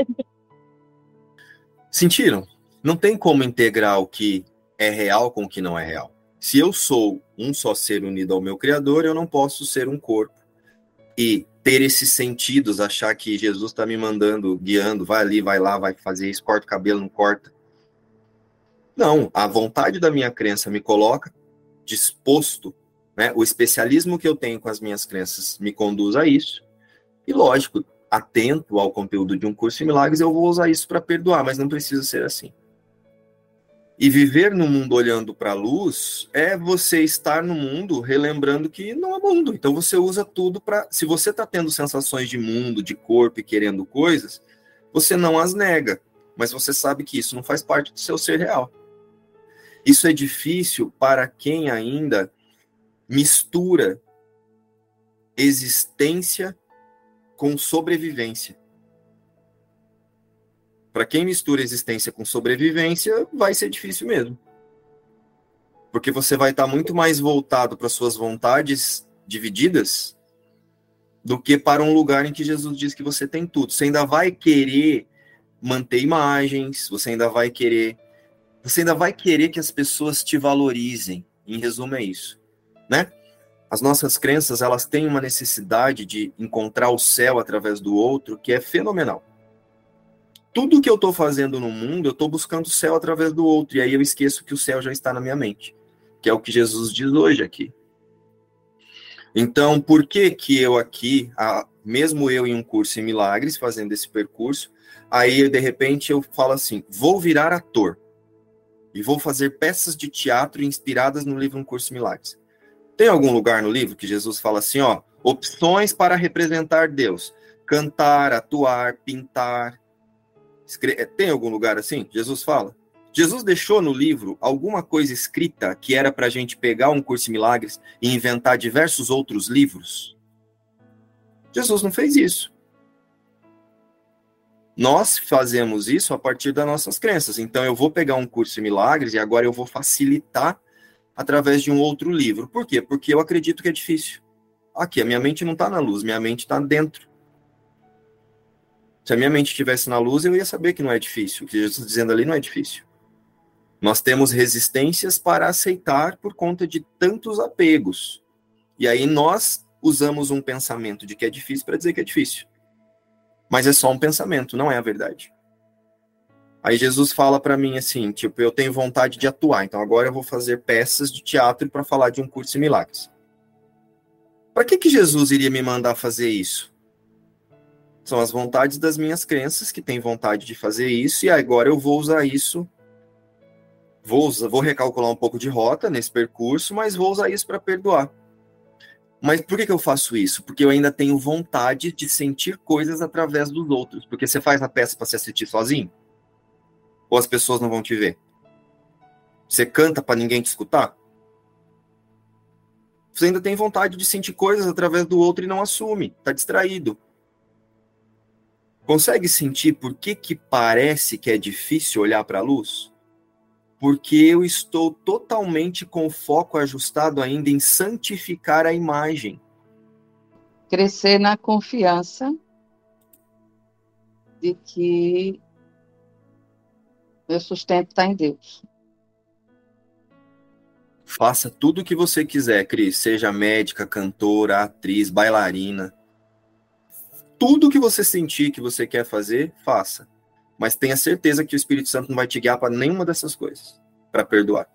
Sentiram? Não tem como integrar o que é real com o que não é real. Se eu sou um só ser unido ao meu Criador, eu não posso ser um corpo. E ter esses sentidos, achar que Jesus está me mandando, guiando, vai ali, vai lá, vai fazer isso, corta o cabelo, não corta. Não, a vontade da minha crença me coloca disposto, né? O especialismo que eu tenho com as minhas crenças me conduz a isso. E lógico, atento ao conteúdo de um curso de milagres, eu vou usar isso para perdoar, mas não precisa ser assim. E viver no mundo olhando para a luz é você estar no mundo relembrando que não é mundo. Então você usa tudo para... Se você está tendo sensações de mundo, de corpo e querendo coisas, você não as nega. Mas você sabe que isso não faz parte do seu ser real. Isso é difícil para quem ainda mistura existência com sobrevivência. Para quem mistura existência com sobrevivência, vai ser difícil mesmo. Porque você vai estar muito mais voltado para suas vontades divididas do que para um lugar em que Jesus diz que você tem tudo. Você ainda vai querer manter imagens, você ainda vai querer... Você ainda vai querer que as pessoas te valorizem. Em resumo, é isso, né? As nossas crenças, elas têm uma necessidade de encontrar o céu através do outro, que é fenomenal. Tudo que eu estou fazendo no mundo, eu estou buscando o céu através do outro, e aí eu esqueço que o céu já está na minha mente, que é o que Jesus diz hoje aqui. Então, por que que eu aqui, a, mesmo eu em um curso em milagres, fazendo esse percurso, aí de repente eu falo assim, vou virar ator, e vou fazer peças de teatro inspiradas no livro Um Curso em Milagres. Tem algum lugar no livro que Jesus fala assim, ó, opções para representar Deus. Cantar, atuar, pintar. Escre... Tem algum lugar assim? Jesus fala. Jesus deixou no livro alguma coisa escrita que era para a gente pegar Um Curso em Milagres e inventar diversos outros livros? Jesus não fez isso. Nós fazemos isso a partir das nossas crenças. Então eu vou pegar Um Curso em Milagres e agora eu vou facilitar através de um outro livro. Por quê? Porque eu acredito que é difícil. Aqui, a minha mente não está na luz, minha mente está dentro. Se a minha mente estivesse na luz, eu ia saber que não é difícil. O que Jesus está dizendo ali não é difícil. Nós temos resistências para aceitar por conta de tantos apegos. E aí nós usamos um pensamento de que é difícil para dizer que é difícil. Mas é só um pensamento, não é a verdade. Aí Jesus fala para mim assim, tipo, eu tenho vontade de atuar, então agora eu vou fazer peças de teatro para falar de Um Curso em Milagres. Para que que Jesus iria me mandar fazer isso? São as vontades das minhas crenças que têm vontade de fazer isso, e agora eu vou usar isso, vou, usar, vou recalcular um pouco de rota nesse percurso, mas vou usar isso para perdoar. Mas por que que eu faço isso? Porque eu ainda tenho vontade de sentir coisas através dos outros, porque você faz a peça para se assistir sozinho? Ou as pessoas não vão te ver? Você canta para ninguém te escutar? Você ainda tem vontade de sentir coisas através do outro e não assume. Está distraído. Consegue sentir por que que parece que é difícil olhar para a luz? Porque eu estou totalmente com o foco ajustado ainda em santificar a imagem. Crescer na confiança de que meu sustento está em Deus. Faça tudo o que você quiser, Cris. Seja médica, cantora, atriz, bailarina. Tudo que você sentir que você quer fazer, faça. Mas tenha certeza que o Espírito Santo não vai te guiar para nenhuma dessas coisas, para perdoar.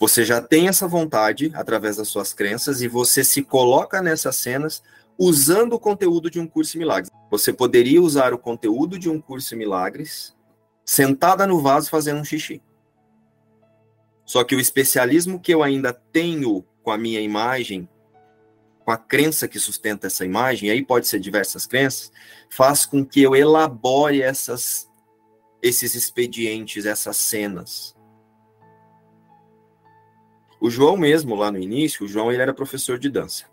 Você já tem essa vontade através das suas crenças e você se coloca nessas cenas usando o conteúdo de Um Curso em Milagres. Você poderia usar o conteúdo de Um Curso em Milagres sentada no vaso fazendo um xixi. Só que o especialismo que eu ainda tenho com a minha imagem, com a crença que sustenta essa imagem, e aí pode ser diversas crenças, faz com que eu elabore essas, esses expedientes, essas cenas. O João mesmo, lá no início, o João ele era professor de dança.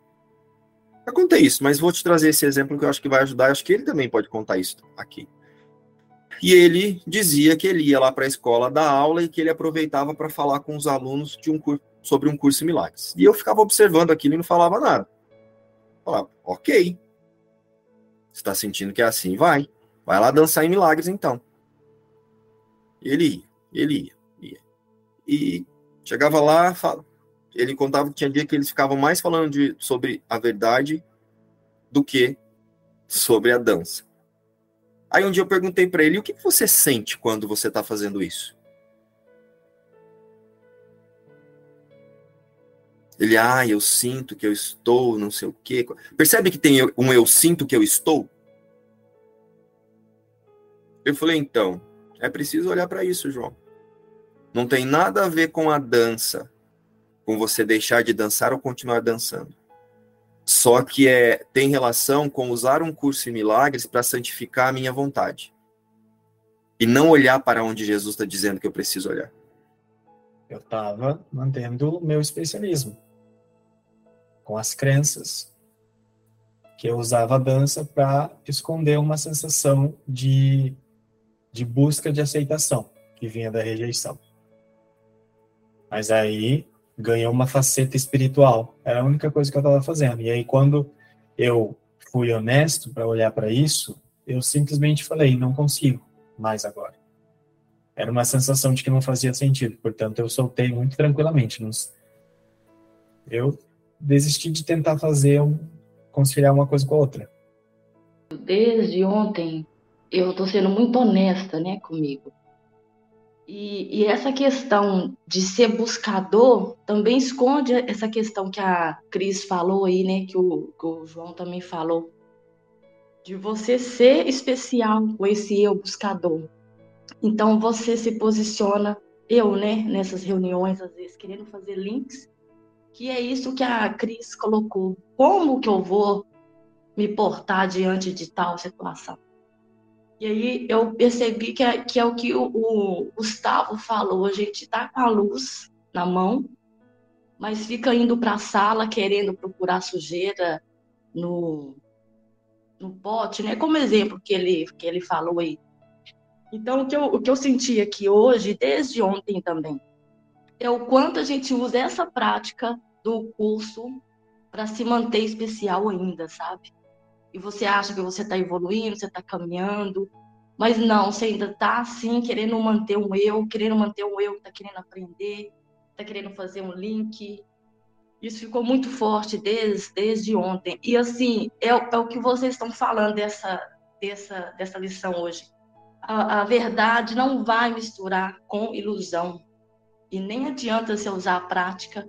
Eu contei isso, mas vou te trazer esse exemplo que eu acho que vai ajudar, eu acho que ele também pode contar isso aqui. E ele dizia que ele ia lá para a escola dar aula e que ele aproveitava para falar com os alunos de um curso, sobre Um Curso em Milagres. E eu ficava observando aquilo e não falava nada. Falava, ok. Você está sentindo que é assim? Vai. Vai lá dançar em milagres, então. E ele ia, ele ia, ia. E chegava lá, fala, ele contava que tinha dia que eles ficavam mais falando de, sobre a verdade do que sobre a dança. Aí um dia eu perguntei para ele, o que você sente quando você está fazendo isso? Ele, ah, eu sinto que eu estou, não sei o quê. Percebe que tem um eu sinto que eu estou? Eu falei, então, é preciso olhar para isso, João. Não tem nada a ver com a dança, com você deixar de dançar ou continuar dançando. Só que é, tem relação com usar Um Curso em Milagres para santificar a minha vontade. E não olhar para onde Jesus está dizendo que eu preciso olhar. Eu estava mantendo o meu especialismo com as crenças. que eu usava a dança para esconder uma sensação de, de busca de aceitação, que vinha da rejeição. Mas aí ganhou uma faceta espiritual, era a única coisa que eu estava fazendo. E aí quando eu fui honesto para olhar para isso, eu simplesmente falei, não consigo mais agora. Era uma sensação de que não fazia sentido, portanto eu soltei muito tranquilamente. Eu desisti de tentar fazer, conciliar uma coisa com a outra. Desde ontem eu estou sendo muito honesta, né, comigo. E, e essa questão de ser buscador também esconde essa questão que a Cris falou aí, né, que o, que o João também falou, de você ser especial com esse eu buscador. Então você se posiciona, eu, né, nessas reuniões, às vezes querendo fazer links, que é isso que a Cris colocou. Como que eu vou me portar diante de tal situação? E aí eu percebi que é, que é o que o, o Gustavo falou, a gente está com a luz na mão, mas fica indo para a sala querendo procurar sujeira no, no pote, né? Como exemplo que ele, que ele falou aí. Então o que, eu, o que eu senti aqui hoje, desde ontem também, é o quanto a gente usa essa prática do curso para se manter especial ainda, sabe? E você acha que você está evoluindo, você está caminhando, mas não, você ainda está assim, querendo manter um eu, querendo manter um eu que está querendo aprender, está querendo fazer um link. Isso ficou muito forte desde, desde ontem. E assim, é, é o que vocês estão falando dessa, dessa, dessa lição hoje. A, a verdade não vai misturar com ilusão. E nem adianta você usar a prática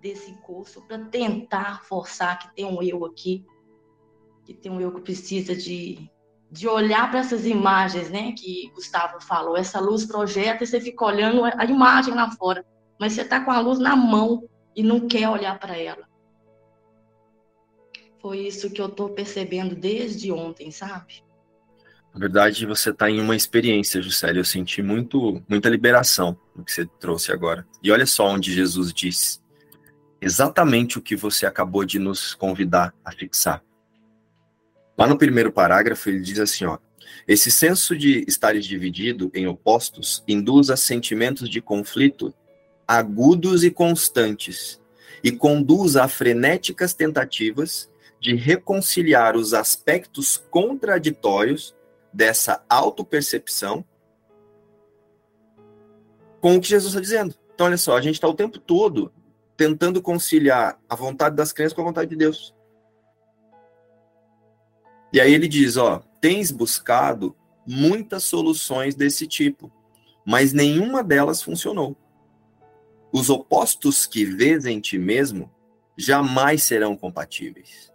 desse curso para tentar forçar que tem um eu aqui, que tem um eu que precisa de, de olhar para essas imagens, né, que Gustavo falou. Essa luz projeta e você fica olhando a imagem lá fora, mas você está com a luz na mão e não quer olhar para ela. Foi isso que eu estou percebendo desde ontem, sabe? Na verdade, você está em uma experiência, Juscelio. Eu senti muito, muita liberação no que você trouxe agora. E olha só onde Jesus diz exatamente o que você acabou de nos convidar a fixar. Lá no primeiro parágrafo, ele diz assim, ó, esse senso de estar dividido em opostos induz a sentimentos de conflito agudos e constantes e conduz a frenéticas tentativas de reconciliar os aspectos contraditórios dessa autopercepção com o que Jesus está dizendo. Então, olha só, a gente está o tempo todo tentando conciliar a vontade das crenças com a vontade de Deus. E aí ele diz, ó, tens buscado muitas soluções desse tipo, mas nenhuma delas funcionou. Os opostos que vês em ti mesmo jamais serão compatíveis.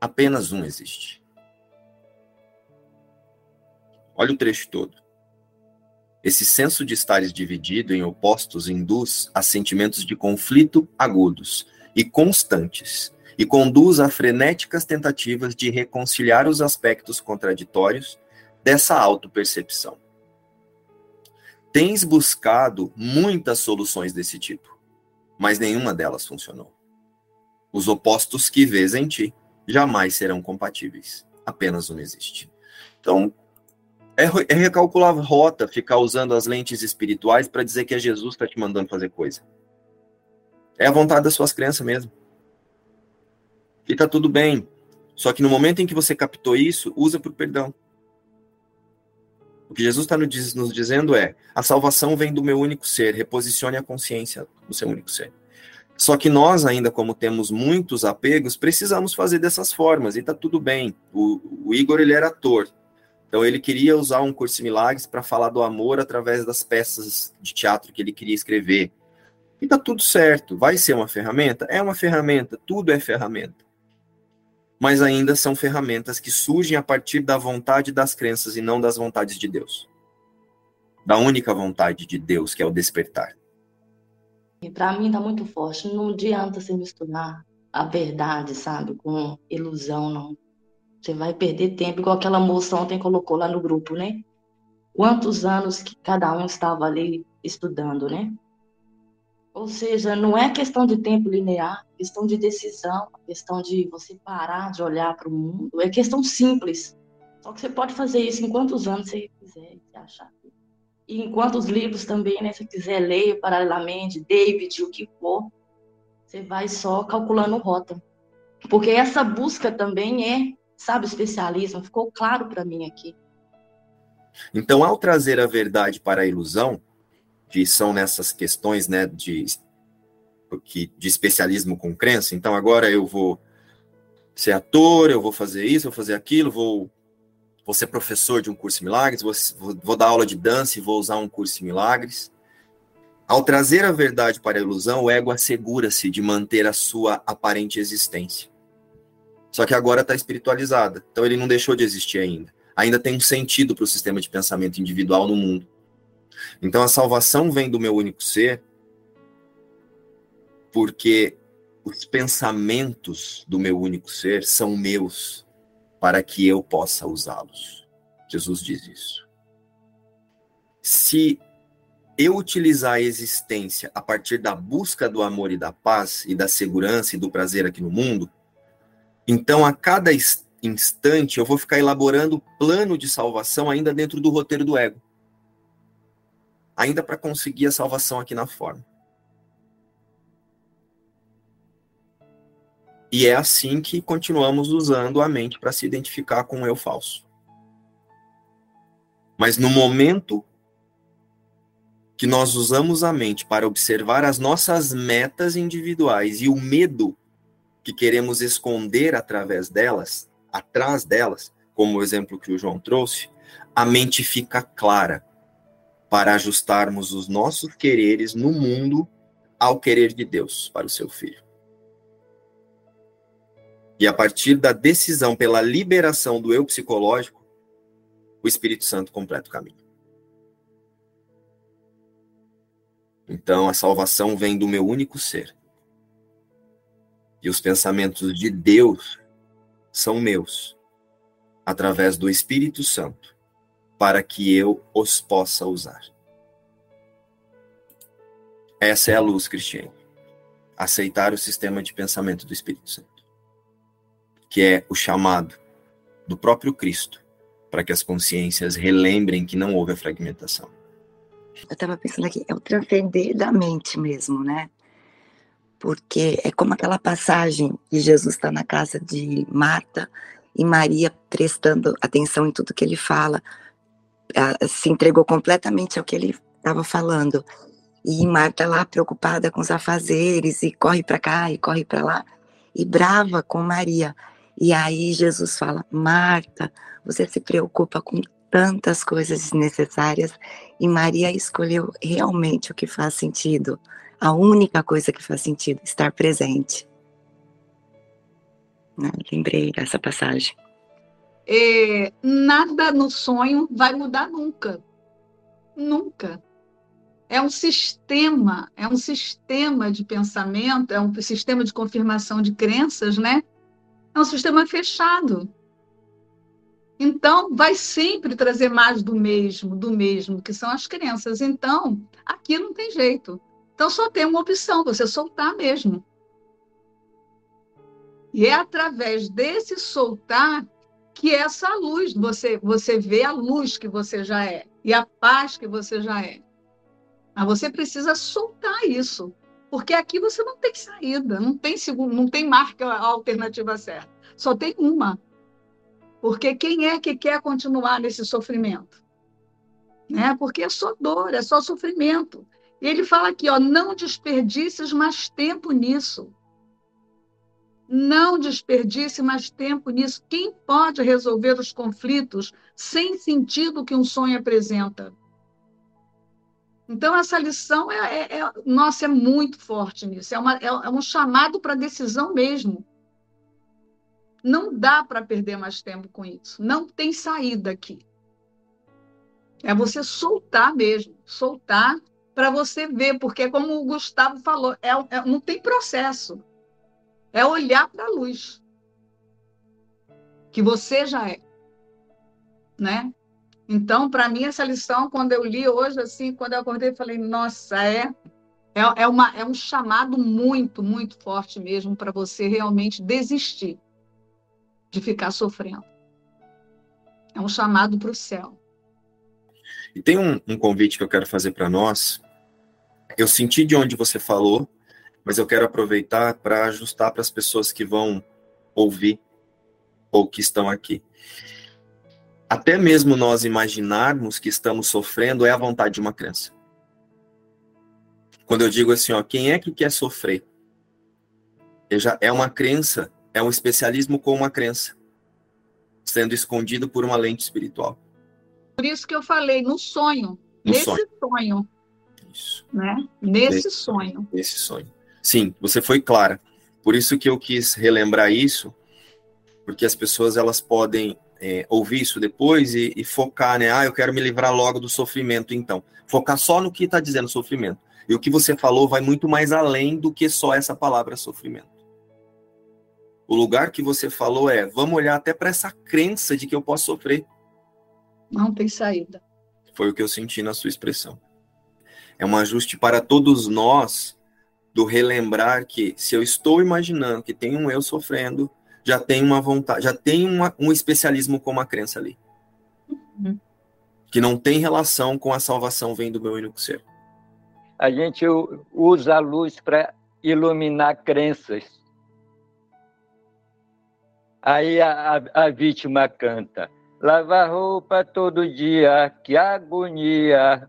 Apenas um existe. Olha o trecho todo. Esse senso de estares dividido em opostos induz a sentimentos de conflito agudos e constantes e conduz a frenéticas tentativas de reconciliar os aspectos contraditórios dessa autopercepção. Tens buscado muitas soluções desse tipo, mas nenhuma delas funcionou. Os opostos que vês em ti jamais serão compatíveis. Apenas um existe. Então, é recalcular a rota, ficar usando as lentes espirituais para dizer que é Jesus que está te mandando fazer coisa. É a vontade das suas crenças mesmo. E tá tudo bem. Só que no momento em que você captou isso, usa para o perdão. O que Jesus está nos dizendo é, a salvação vem do meu único ser, reposicione a consciência do seu único ser. Só que nós ainda, como temos muitos apegos, precisamos fazer dessas formas, e tá tudo bem. O, o Igor, ele era ator. Então ele queria usar um curso de milagres para falar do amor através das peças de teatro que ele queria escrever. E tá tudo certo. Vai ser uma ferramenta? É uma ferramenta. Tudo é ferramenta. Mas ainda são ferramentas que surgem a partir da vontade das crenças e não das vontades de Deus. Da única vontade de Deus, que é o despertar. E para mim tá muito forte. Não adianta você misturar a verdade, sabe, com ilusão, não. Você vai perder tempo, igual aquela moça ontem colocou lá no grupo, né? Quantos anos que cada um estava ali estudando, né? Ou seja, não é questão de tempo linear, questão de decisão, questão de você parar de olhar para o mundo, é questão simples. Só que você pode fazer isso em quantos anos você quiser, se achar. E em quantos livros também, né, se quiser ler paralelamente, David, o que for, você vai só calculando rota. Porque essa busca também é, sabe, especialismo, ficou claro para mim aqui. Então, ao trazer a verdade para a ilusão, que são nessas questões, né, de, de especialismo com crença, então agora eu vou ser ator, eu vou fazer isso, eu vou fazer aquilo, vou, vou ser professor de um curso de milagres, vou, vou dar aula de dança e vou usar um curso de milagres. Ao trazer a verdade para a ilusão, o ego assegura-se de manter a sua aparente existência. Só que agora está espiritualizada, então ele não deixou de existir ainda. Ainda tem um sentido para o sistema de pensamento individual no mundo. Então a salvação vem do meu único ser, porque os pensamentos do meu único ser são meus para que eu possa usá-los. Jesus diz isso. Se eu utilizar a existência a partir da busca do amor e da paz, e da segurança e do prazer aqui no mundo, então a cada instante eu vou ficar elaborando o plano de salvação ainda dentro do roteiro do ego. Ainda para conseguir a salvação aqui na forma. E é assim que continuamos usando a mente para se identificar com o eu falso. Mas no momento que nós usamos a mente para observar as nossas metas individuais e o medo que queremos esconder através delas, atrás delas, como o exemplo que o João trouxe, a mente fica clara. Para ajustarmos os nossos quereres no mundo ao querer de Deus para o seu Filho. E a partir da decisão pela liberação do eu psicológico, o Espírito Santo completa o caminho. Então a salvação vem do meu único ser. E os pensamentos de Deus são meus, através do Espírito Santo, para que eu os possa usar. Essa é a luz, Cristiane. Aceitar o sistema de pensamento do Espírito Santo, que é o chamado do próprio Cristo, para que as consciências relembrem que não houve a fragmentação. Eu estava pensando aqui, é o transcender da mente mesmo, né? Porque é como aquela passagem que Jesus está na casa de Marta e Maria prestando atenção em tudo que ele fala, se entregou completamente ao que ele estava falando, e Marta lá preocupada com os afazeres, e corre para cá, e corre para lá, e brava com Maria, e aí Jesus fala, Marta, você se preocupa com tantas coisas desnecessárias, e Maria escolheu realmente o que faz sentido, a única coisa que faz sentido, estar presente. Não, lembrei dessa passagem. É, nada no sonho vai mudar nunca, nunca. É um sistema, é um sistema de pensamento, é um sistema de confirmação de crenças, né? É um sistema fechado. Então, vai sempre trazer mais do mesmo, do mesmo, que são as crenças. Então, aqui não tem jeito. Então, só tem uma opção, você soltar mesmo. E é através desse soltar que essa luz, você, você vê a luz que você já é e a paz que você já é. Mas você precisa soltar isso, porque aqui você não tem saída, não tem, seguro, não tem marca alternativa certa, só tem uma. Porque quem é que quer continuar nesse sofrimento? Né? Porque é só dor, é só sofrimento. E ele fala aqui, ó, não desperdices mais tempo nisso. Não desperdice mais tempo nisso. Quem pode resolver os conflitos sem sentido que um sonho apresenta? Então, essa lição, é, é, é, nossa, é muito forte nisso. É, uma, é, é um chamado para decisão mesmo. Não dá para perder mais tempo com isso. Não tem saída aqui. É você soltar mesmo. Soltar para você ver. Porque, como o Gustavo falou, é, é, não tem processo. É olhar para a luz, que você já é, né? Então, para mim, essa lição, quando eu li hoje, assim, quando eu acordei, eu falei, nossa, é, É, é, uma, é um chamado muito, muito forte mesmo para você realmente desistir de ficar sofrendo. É um chamado para o céu. E tem um, um convite que eu quero fazer para nós. Eu senti de onde você falou, mas eu quero aproveitar para ajustar para as pessoas que vão ouvir ou que estão aqui. Até mesmo nós imaginarmos que estamos sofrendo é a vontade de uma criança. Quando eu digo assim, ó, quem é que quer sofrer? Já é uma crença, é um especialismo com uma crença, sendo escondido por uma lente espiritual. Por isso que eu falei, no sonho, no nesse sonho. sonho. Isso. Né? Nesse, nesse sonho. Nesse sonho. Sim, você foi clara. Por isso que eu quis relembrar isso, porque as pessoas elas podem é, ouvir isso depois e, e focar, né? Ah, eu quero me livrar logo do sofrimento, então. Focar só no que está dizendo sofrimento. E o que você falou vai muito mais além do que só essa palavra sofrimento. O lugar que você falou é, vamos olhar até para essa crença de que eu posso sofrer. Não tem saída. Foi o que eu senti na sua expressão. É um ajuste para todos nós do relembrar que se eu estou imaginando que tem um eu sofrendo, já tem uma vontade, já tem uma, um especialismo com uma crença ali. Uhum. Que não tem relação com a salvação vem do meu único ser. A gente usa a luz para iluminar crenças. Aí a, a, a vítima canta. Lavar roupa todo dia, que agonia.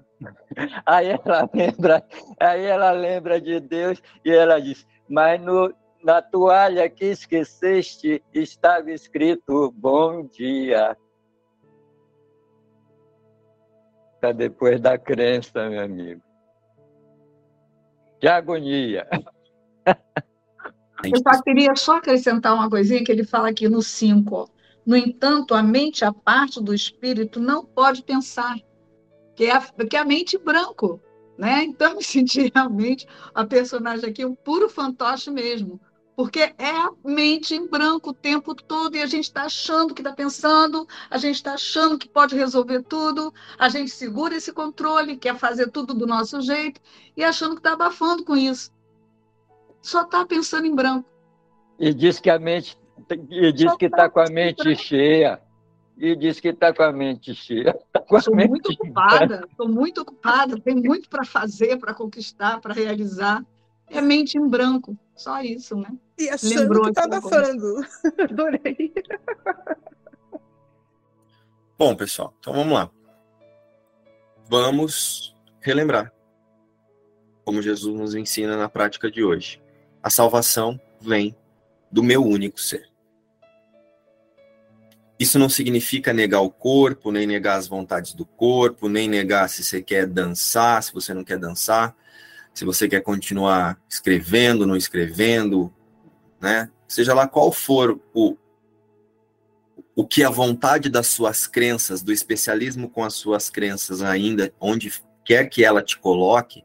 Aí ela lembra, aí ela lembra de Deus e ela diz, mas no, na toalha que esqueceste estava escrito bom dia. Está depois da crença, meu amigo. Que agonia. Eu só queria só acrescentar uma coisinha que ele fala aqui no cinco. No entanto, a mente, a parte do espírito, não pode pensar. Que é a, que é a mente em branco, né? Então, eu senti realmente a personagem aqui um puro fantoche mesmo, porque é a mente em branco o tempo todo e a gente está achando que está pensando, a gente está achando que pode resolver tudo, a gente segura esse controle, quer fazer tudo do nosso jeito e achando que está abafando com isso. Só está pensando em branco. E diz que a mente, e diz que está com a mente cheia. E diz que está com a mente cheia. Tá com estou mente muito ocupada, estou muito ocupada, tem muito para fazer, para conquistar, para realizar. É mente em branco, só isso, né? E achando Lembrou que está abafando. Adorei. Bom, pessoal, então vamos lá. Vamos relembrar, como Jesus nos ensina na prática de hoje. A salvação vem do meu único ser. Isso não significa negar o corpo, nem negar as vontades do corpo, nem negar se você quer dançar, se você não quer dançar, se você quer continuar escrevendo, não escrevendo, né? Seja lá qual for o, o que a vontade das suas crenças, do especialismo com as suas crenças ainda, onde quer que ela te coloque,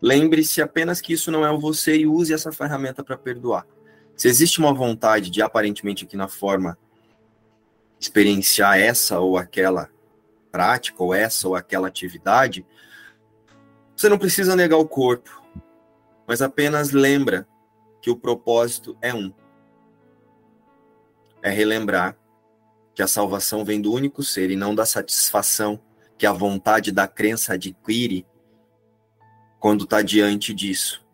lembre-se apenas que isso não é você e use essa ferramenta para perdoar. Se existe uma vontade de, aparentemente aqui na forma, experienciar essa ou aquela prática, ou essa ou aquela atividade, você não precisa negar o corpo, mas apenas lembra que o propósito é um. É relembrar que a salvação vem do único ser e não da satisfação que a vontade da crença adquire quando está diante disso.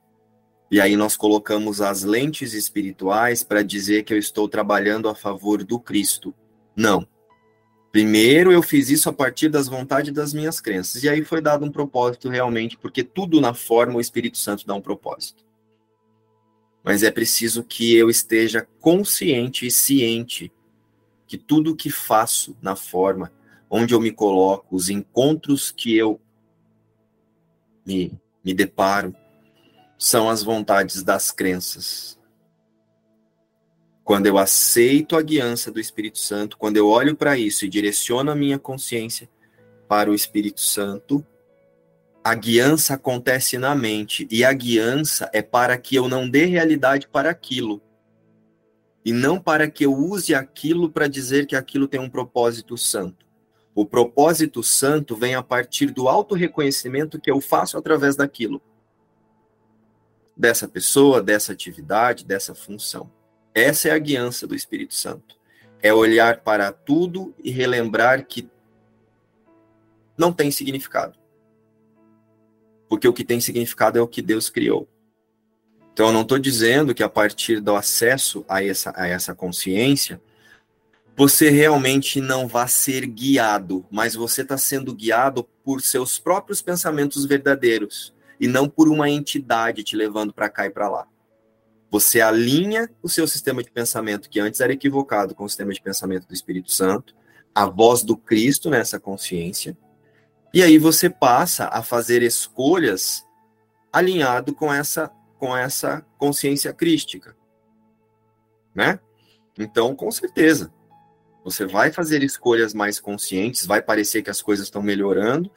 E aí nós colocamos as lentes espirituais para dizer que eu estou trabalhando a favor do Cristo. Não. Primeiro eu fiz isso a partir das vontades das minhas crenças. E aí foi dado um propósito realmente, porque tudo na forma o Espírito Santo dá um propósito. Mas é preciso que eu esteja consciente e ciente que tudo o que faço na forma, onde eu me coloco, os encontros que eu me, me deparo, são as vontades das crenças. Quando eu aceito a guiança do Espírito Santo, quando eu olho para isso e direciono a minha consciência para o Espírito Santo, a guiança acontece na mente. E a guiança é para que eu não dê realidade para aquilo. E não para que eu use aquilo para dizer que aquilo tem um propósito santo. O propósito santo vem a partir do autorreconhecimento que eu faço através daquilo. dessa pessoa, dessa atividade, dessa função. Essa é a guiança do Espírito Santo. É olhar para tudo e relembrar que não tem significado. Porque o que tem significado é o que Deus criou. Então, eu não estou dizendo que a partir do acesso a essa, a essa consciência, você realmente não vai ser guiado, mas você está sendo guiado por seus próprios pensamentos verdadeiros e não por uma entidade te levando para cá e para lá. Você alinha o seu sistema de pensamento, que antes era equivocado, com o sistema de pensamento do Espírito Santo, a voz do Cristo nessa consciência, e aí você passa a fazer escolhas alinhado com essa, com essa consciência crística, né? Então, com certeza, você vai fazer escolhas mais conscientes, vai parecer que as coisas estão melhorando.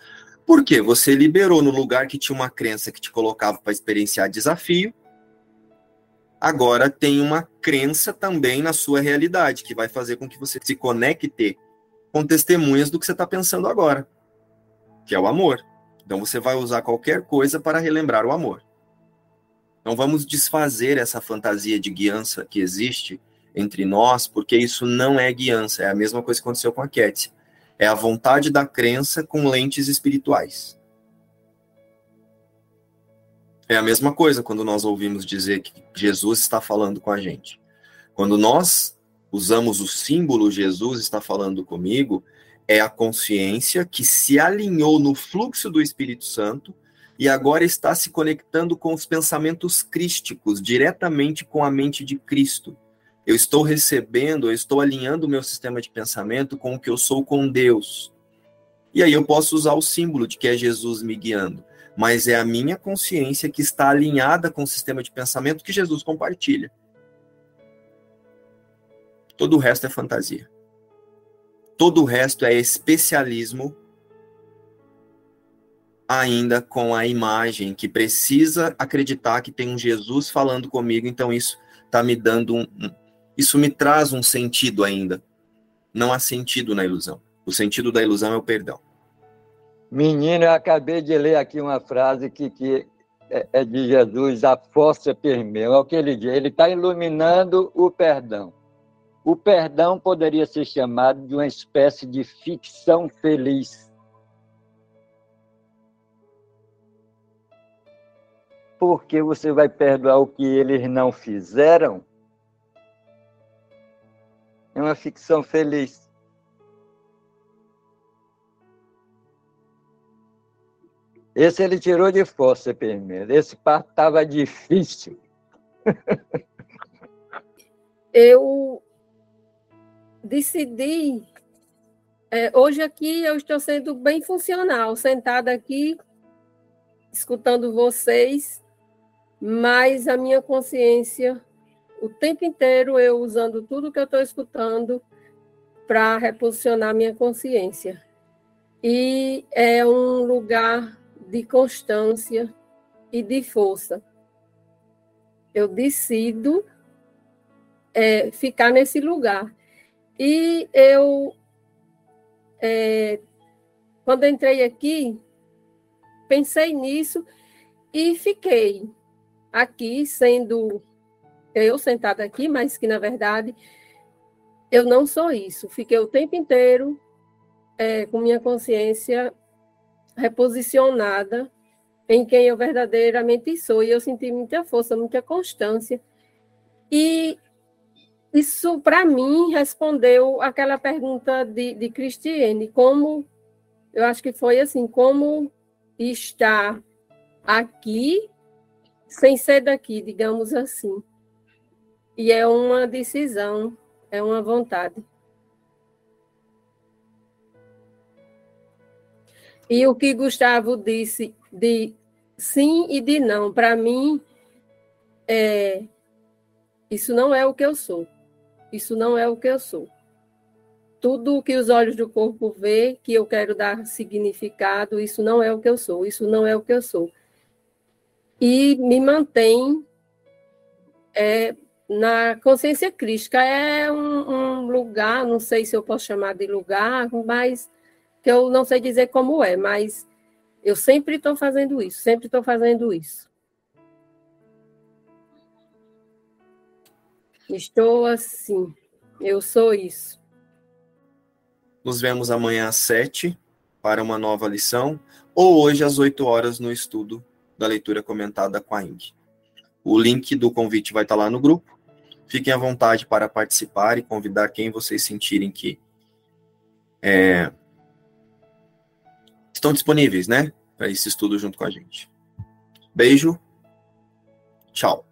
Por quê? Você liberou no lugar que tinha uma crença que te colocava para experienciar desafio, agora tem uma crença também na sua realidade, que vai fazer com que você se conecte com testemunhas do que você está pensando agora, que é o amor. Então você vai usar qualquer coisa para relembrar o amor. Então vamos desfazer essa fantasia de guiança que existe entre nós, porque isso não é guiança. É a mesma coisa que aconteceu com a Kétia. É a vontade da crença com lentes espirituais. É a mesma coisa quando nós ouvimos dizer que Jesus está falando com a gente. Quando nós usamos o símbolo Jesus está falando comigo, é a consciência que se alinhou no fluxo do Espírito Santo e agora está se conectando com os pensamentos crísticos, diretamente com a mente de Cristo. Eu estou recebendo, eu estou alinhando o meu sistema de pensamento com o que eu sou com Deus. E aí eu posso usar o símbolo de que é Jesus me guiando. Mas é a minha consciência que está alinhada com o sistema de pensamento que Jesus compartilha. Todo o resto é fantasia. Todo o resto é especialismo, ainda com a imagem que precisa acreditar que tem um Jesus falando comigo, então isso está me dando um... Isso me traz um sentido ainda. Não há sentido na ilusão. O sentido da ilusão é o perdão. Menino, eu acabei de ler aqui uma frase que, que é de Jesus, a força permeu. É o que ele diz, ele está iluminando o perdão. O perdão poderia ser chamado de uma espécie de ficção feliz. Porque você vai perdoar o que eles não fizeram? É uma ficção feliz. Esse ele tirou de força primeiro. Esse parto estava difícil. Eu decidi... É, hoje aqui eu estou sendo bem funcional, sentada aqui, escutando vocês, mas a minha consciência... O tempo inteiro eu usando tudo que eu estou escutando para reposicionar minha consciência. E é um lugar de constância e de força. Eu decido é, ficar nesse lugar. E eu, é, quando entrei aqui, pensei nisso e fiquei aqui sendo... eu sentada aqui, mas que, na verdade, eu não sou isso. Fiquei o tempo inteiro é, com minha consciência reposicionada em quem eu verdadeiramente sou. E eu senti muita força, muita constância. E isso, para mim, respondeu aquela pergunta de, de Cristiane. Como, eu acho que foi assim, como estar aqui sem ser daqui, digamos assim. E é uma decisão, é uma vontade. E o que Gustavo disse de sim e de não, para mim, é, isso não é o que eu sou. Isso não é o que eu sou. Tudo o que os olhos do corpo vê, que eu quero dar significado, isso não é o que eu sou, isso não é o que eu sou. E me mantém... É, na consciência crística é um, um lugar, não sei se eu posso chamar de lugar, mas que eu não sei dizer como é, mas eu sempre estou fazendo isso, sempre estou fazendo isso. Estou assim. Eu sou isso. Nos vemos amanhã às sete para uma nova lição, ou hoje às oito horas no estudo da leitura comentada com a Ing. O link do convite vai estar lá no grupo. Fiquem à vontade para participar e convidar quem vocês sentirem que é, estão disponíveis, né? Para esse estudo junto com a gente. Beijo. Tchau.